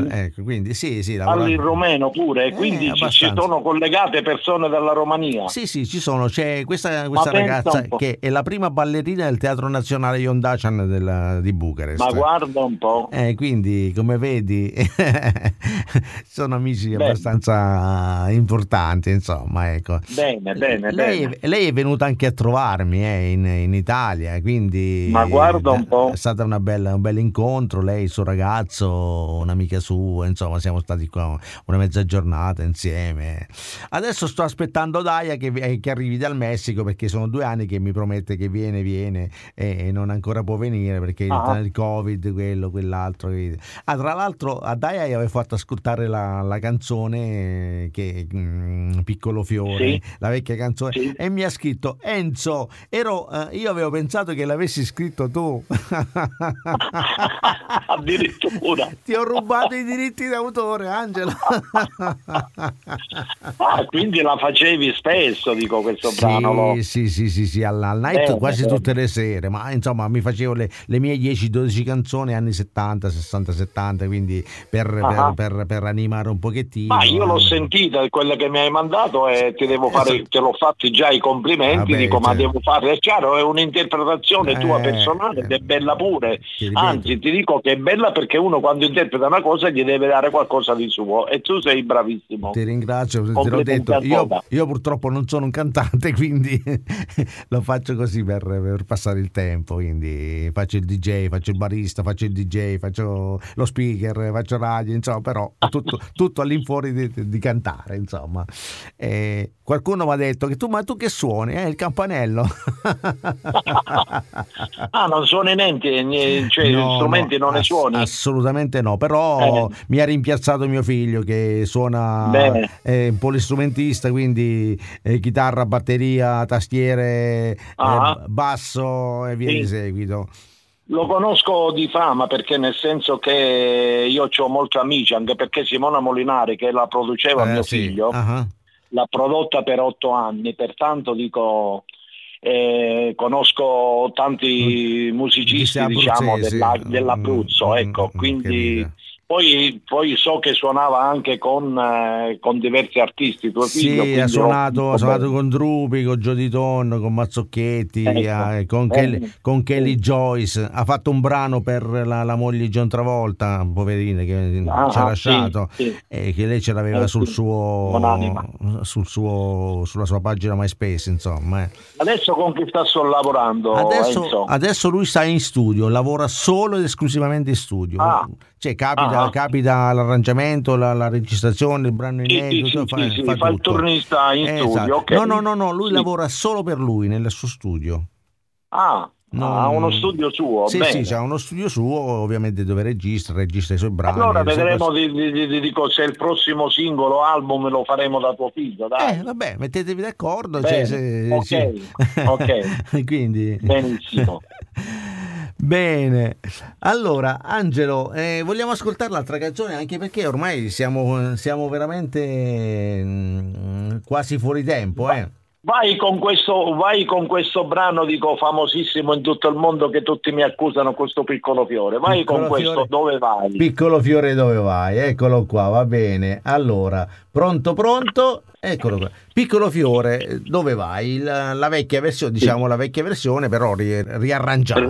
in rumeno pure, quindi ci sono collegate persone dalla Romania. Sì, ci sono, c'è questa ragazza che è la prima ballerina del Teatro Nazionale Ion Dachian di Bucarest. Ma guarda un po'. Quindi, come vedi, sono amici abbastanza importanti, insomma, ecco. Bene. Lei è venuta anche a trovarmi in Italia, quindi. Ma guarda un po'. È stato un bel incontro, lei, il suo ragazzo, un'amica sua, insomma, siamo stati qua una mezza giornata insieme. Adesso sto aspettando Daya che arrivi dal Messico, perché sono 2 anni che mi promette che viene e non ancora può venire perché il Covid, quello, quell'altro. Tra l'altro a Daya avevo fatto ascoltare la canzone che Piccolo Fiore, sì, la vecchia canzone, sì, e mi ha scritto Enzo, io avevo pensato che l'avessi scritto tu. Addirittura ti ho rubato i diritti d'autore, Angelo. Quindi la facevi spesso, dico, questo brano? Sì, al night, quasi tutte le sere, ma insomma mi facevo le mie 10-12 canzoni anni 70, quindi per animare un pochettino. Ma io l'ho sentita, quella che mi hai mandato, e ti devo fare, te l'ho fatti già i complimenti. Ma devo fare, è chiaro, è un'interpretazione tua personale ed è bella pure, anzi ti dico che è bella perché uno quando interpreta una cosa gli deve dare qualcosa di suo, e tu sei bravissimo. Ti ringrazio, te l'ho detto, io purtroppo non sono un cantante, quindi lo faccio così per passare il tempo, quindi faccio il DJ, faccio il barista, faccio il DJ, faccio lo speaker, faccio radio, insomma, però tutto all'infuori di cantare, insomma. Qualcuno mi ha detto che ma tu che suoni? Il campanello. Non suoni niente, cioè no, strumenti no, non ne suoni? Assolutamente no, però mi ha rimpiazzato mio figlio che suona, è un polistrumentista, quindi chitarra, batteria, tastiere, basso e via di seguito. Lo conosco di fama, perché nel senso che io ho molti amici, anche perché Simona Molinari, che la produceva mio figlio, l'ha prodotta per 8 anni, pertanto dico, conosco tanti musicisti, diciamo, dell'Abruzzo, ecco, quindi. Poi so che suonava anche con diversi artisti, tuo figlio. Sì, ha suonato con Drupi, con Gio di Ton, con Mazzocchetti, con Kelly Joyce. Ha fatto un brano per la moglie John Travolta, poverina, che ci ha lasciato, e che lei ce l'aveva sulla sua pagina MySpace, insomma. Adesso con chi sta lavorando? Adesso lui sta in studio, lavora solo ed esclusivamente in studio. Cioè capita l'arrangiamento, la registrazione, il brano inedito, fa il turnista in studio. Okay. No, lui lavora solo per lui nel suo studio. Ha uno studio suo. Sì, ha uno studio suo, ovviamente, dove registra i suoi brani. Allora vedremo se il prossimo singolo album lo faremo da tuo figlio, dai. Vabbè, mettetevi d'accordo. Ok. Quindi. Benissimo. Bene, allora Angelo, vogliamo ascoltare l'altra canzone, anche perché ormai siamo veramente quasi fuori tempo. Vai con questo brano, dico, famosissimo in tutto il mondo, che tutti mi accusano, questo Piccolo Fiore. Vai con questo, dove vai? Piccolo Fiore, dove vai? Eccolo qua, va bene. Allora, pronto, eccolo qua. Piccolo Fiore, dove vai? La vecchia versione, diciamo, la vecchia versione, però riarrangiata.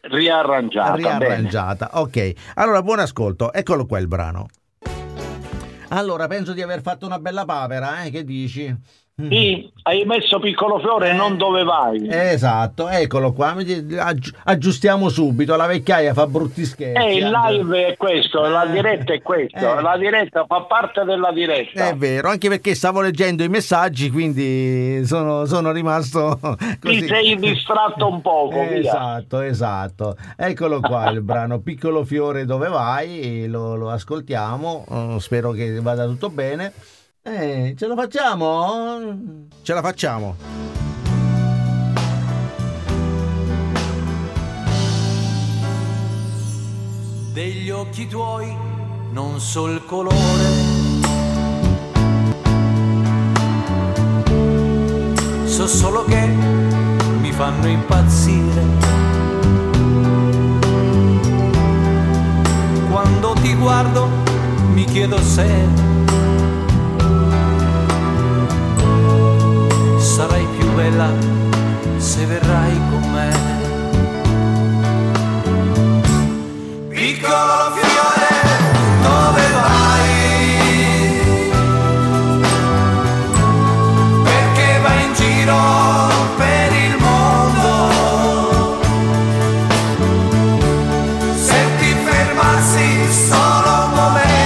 Riarrangiata. Ok. Allora, buon ascolto. Eccolo qua il brano. Allora, penso di aver fatto una bella papera, che dici? Sì, hai messo Piccolo Fiore e non dove vai. Esatto, eccolo qua, aggiustiamo subito, la vecchiaia fa brutti scherzi. Il live è questo, la diretta è questo, la diretta fa parte della diretta. È vero, anche perché stavo leggendo i messaggi, quindi sono rimasto così. Ti sei distratto un poco, Esatto. Eccolo qua il brano Piccolo Fiore, dove vai? Lo ascoltiamo, spero che vada tutto bene. Ce la facciamo? Ce la facciamo. Degli occhi tuoi non so il colore, so solo che mi fanno impazzire quando ti guardo, mi chiedo se sarai più bella se verrai con me. Piccolo fiore, dove vai? Perché vai in giro per il mondo? Se ti fermassi solo un momento,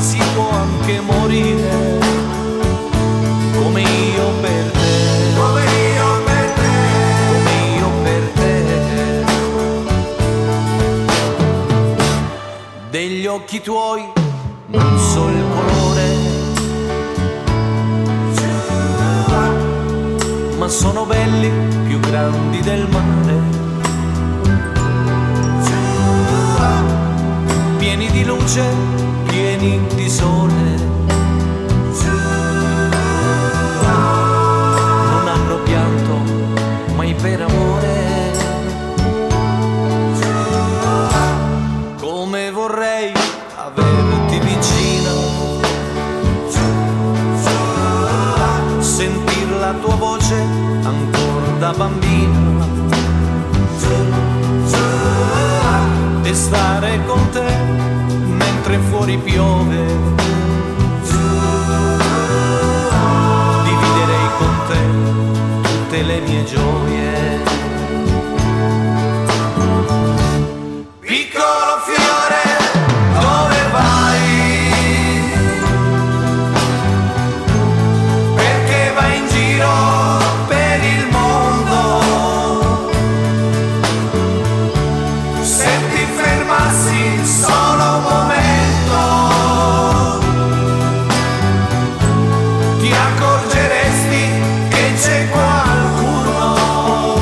si può anche morire come io per te, come io per te, come io per te. Degli occhi tuoi non so il colore, ma sono belli più grandi del mare, pieni di luce, pieni di sole, non hanno pianto mai per amore, come vorrei averti vicina, sentir la tua voce ancora da bambina e stare con te fuori piove, dividerei con te tutte le mie gioie. Piccolo fiore, dove vai? Perché vai in giro per il mondo? Se ti fermassi solo un momento, ti accorgeresti che c'è qualcuno.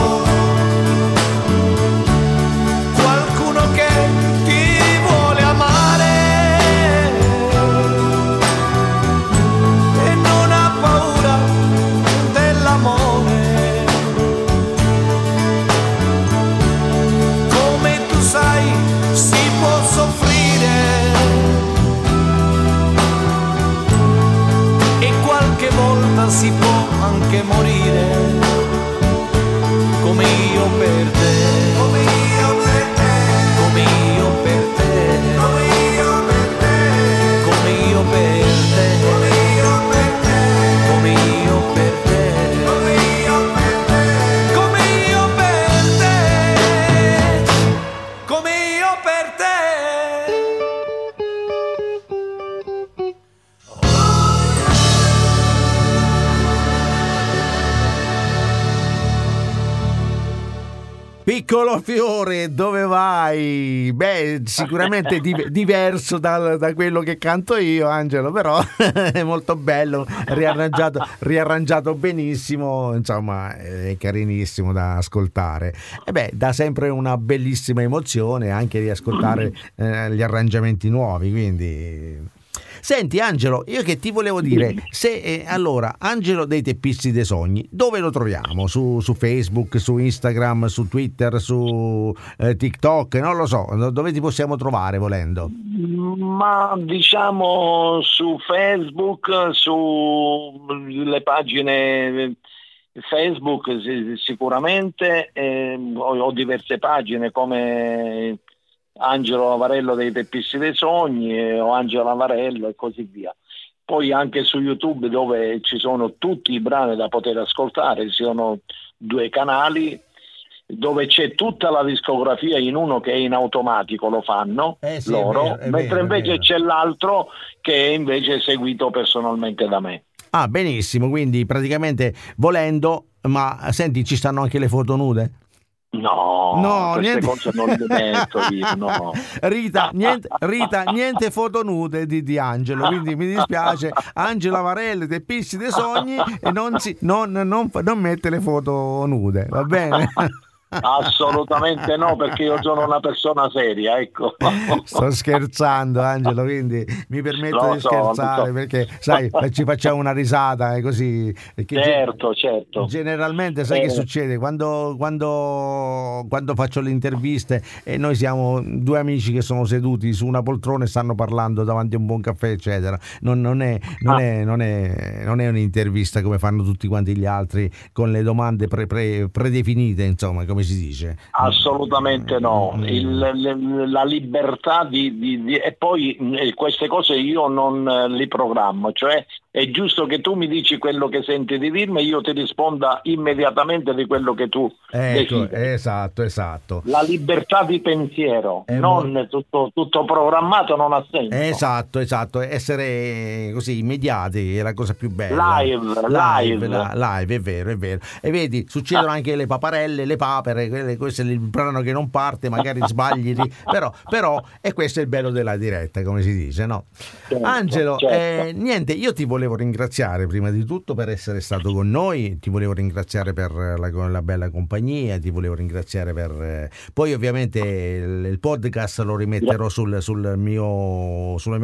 Piccolo Fiore, dove vai? Beh, sicuramente diverso da quello che canto io, Angelo, però è molto bello, riarrangiato benissimo, insomma, è carinissimo da ascoltare. E beh, dà sempre una bellissima emozione anche di ascoltare gli arrangiamenti nuovi, quindi... Senti Angelo, io che ti volevo dire, allora Angelo dei Teppisti dei Sogni, dove lo troviamo? Su Facebook, su Instagram, su Twitter, su TikTok, non lo so, dove ti possiamo trovare volendo? Ma diciamo su Facebook, sulle pagine Facebook sicuramente, ho diverse pagine come... Angelo Avarello dei Teppisti dei Sogni o Angelo Avarello e così via. Poi anche su YouTube, dove ci sono tutti i brani da poter ascoltare, ci sono 2 canali dove c'è tutta la discografia in uno che è in automatico, lo fanno sì, loro, è vero, mentre invece c'è l'altro che è invece seguito personalmente da me. Ah, benissimo, quindi praticamente volendo, ma senti, ci stanno anche le foto nude? No, queste niente. Cose non le metto io, no. Rita, niente foto nude di Angelo, quindi mi dispiace, Angelo Avarello dei Teppisti dei Sogni e non mette le foto nude, va bene? Assolutamente no, perché io sono una persona seria, ecco. Sto scherzando Angelo, quindi mi permetto di scherzare, perché sai, ci facciamo una risata e così. Certo. Generalmente sai che succede? Quando faccio le interviste e noi siamo 2 amici che sono seduti su una poltrona e stanno parlando davanti a un buon caffè, eccetera. Non è un'intervista come fanno tutti quanti gli altri con le domande predefinite, insomma, come si dice? Assolutamente no. La libertà di e poi queste cose io non li programmo, cioè è giusto che tu mi dici quello che senti di dirmi e io ti risponda immediatamente di quello che tu decidi. Esatto. La libertà di pensiero, tutto programmato non ha senso. Esatto, essere così immediati è la cosa più bella. Live, è vero. E vedi, succedono anche le paparelle, le papere, questo è il brano che non parte, magari sbagli, però e questo è il bello della diretta, come si dice, no? Certo, Angelo, certo. Niente, io ti volevo ringraziare prima di tutto per essere stato con noi, ti volevo ringraziare per la bella compagnia, ti volevo ringraziare per... Poi ovviamente il podcast lo rimetterò sulla mia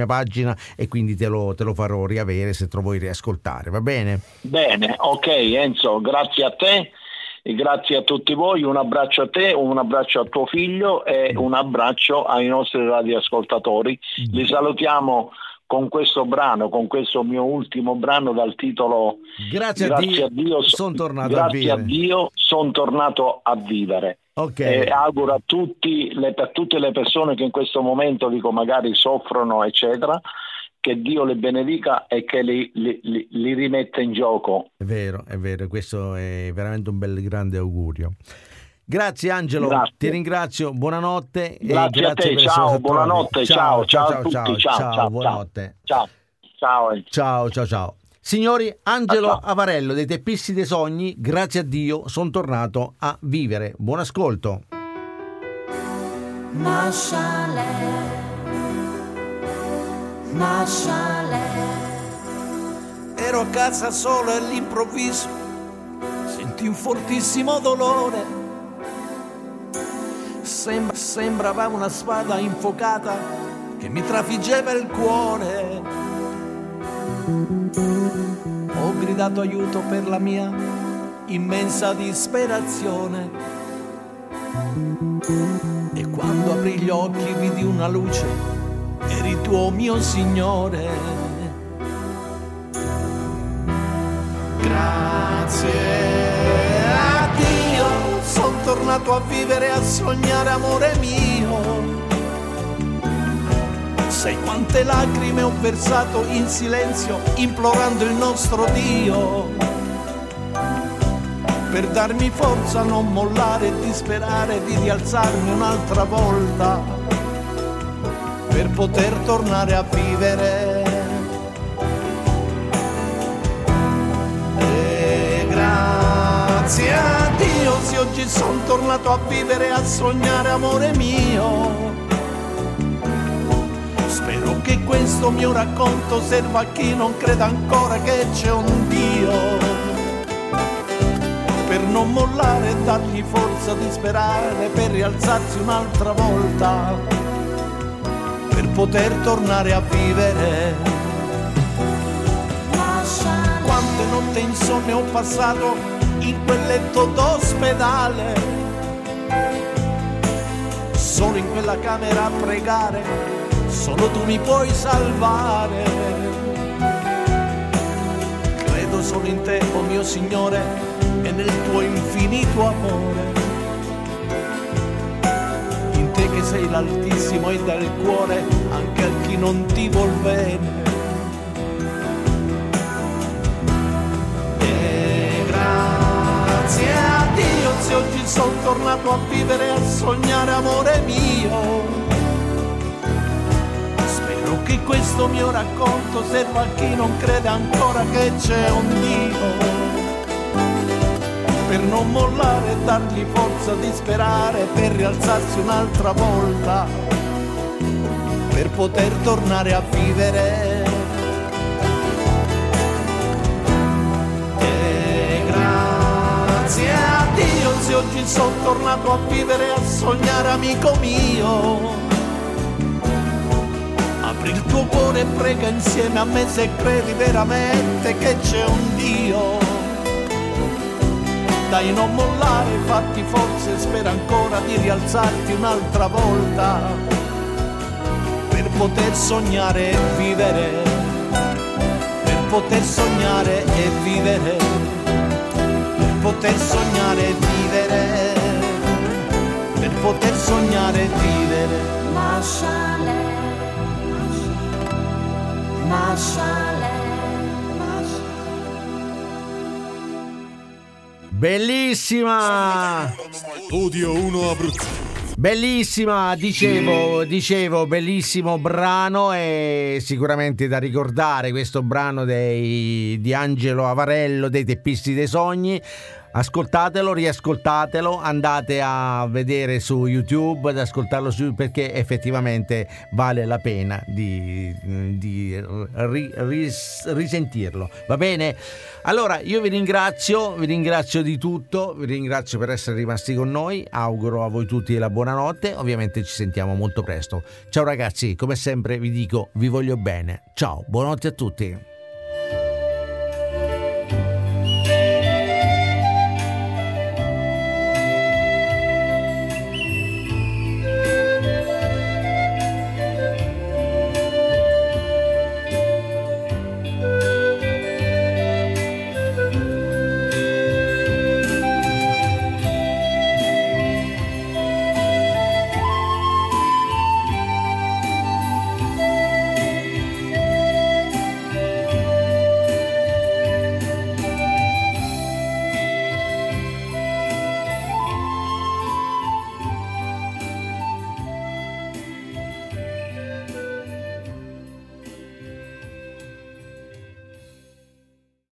pagina e quindi te lo farò riavere se te lo vuoi riascoltare, va bene? Bene, ok Enzo, grazie a te. Grazie a tutti voi, un abbraccio a te, un abbraccio a tuo figlio e un abbraccio ai nostri radioascoltatori. Li salutiamo con questo brano, con questo mio ultimo brano dal titolo Grazie a Dio sono tornato a vivere. Grazie a Dio sono tornato a vivere. Okay. E auguro a tutte le persone che in questo momento dico magari soffrono eccetera, che Dio le benedica e che li rimetta in gioco. È vero, questo è veramente un bel grande augurio. Grazie Angelo, ti ringrazio, buonanotte. Grazie a te, ciao, buonanotte, ciao a tutti, buonanotte. Ciao. Signori, Angelo Avarello dei Teppisti dei Sogni, grazie a Dio sono tornato a vivere. Buon ascolto. Masciale. Ero a casa solo e all'improvviso sentì un fortissimo dolore. Sembrava una spada infocata che mi trafiggeva il cuore. Ho gridato aiuto per la mia immensa disperazione e quando aprì gli occhi vidi una luce. Eri tu, oh mio Signore. Grazie a Dio sono tornato a vivere, a sognare, amore mio. Sai quante lacrime ho versato in silenzio, implorando il nostro Dio per darmi forza a non mollare e disperare di rialzarmi un'altra volta, per poter tornare a vivere. E grazie a Dio ragazzi, oggi sono tornato a vivere, a sognare, amore mio. Spero che questo mio racconto serva a chi non crede ancora che c'è un Dio, per non mollare e dargli forza di sperare, per rialzarsi un'altra volta, per poter tornare a vivere. Quante notti insonne ho passato in quel letto d'ospedale, solo in quella camera a pregare, solo tu mi puoi salvare. Credo solo in te, oh mio Signore, e nel tuo infinito amore, in te che sei l'altissimo e dal cuore anche a chi non ti vuol bene. Grazie a Dio se oggi sono tornato a vivere e a sognare, amore mio. Spero che questo mio racconto serva a chi non crede ancora che c'è un Dio, per non mollare e dargli forza di sperare, per rialzarsi un'altra volta, per poter tornare a vivere. Grazie a Dio se oggi sono tornato a vivere e a sognare, amico mio. Apri il tuo cuore e prega insieme a me se credi veramente che c'è un Dio. Dai, non mollare, fatti forza e spera ancora di rialzarti un'altra volta, per poter sognare e vivere, per poter sognare e vivere, per poter sognare e vivere, per poter sognare e vivere. Lasciale, lasciale. Bellissima! Studio 1 Abruzzo. Bellissima, dicevo, bellissimo brano, e sicuramente da ricordare questo brano di Angelo Avarello dei Teppisti dei Sogni. Ascoltatelo, riascoltatelo, andate a vedere su YouTube, ad ascoltarlo su, perché effettivamente vale la pena di risentirlo, va bene? Allora io vi ringrazio di tutto, vi ringrazio per essere rimasti con noi, auguro a voi tutti la buonanotte, ovviamente ci sentiamo molto presto. Ciao ragazzi, come sempre vi dico, vi voglio bene, ciao, buonanotte a tutti.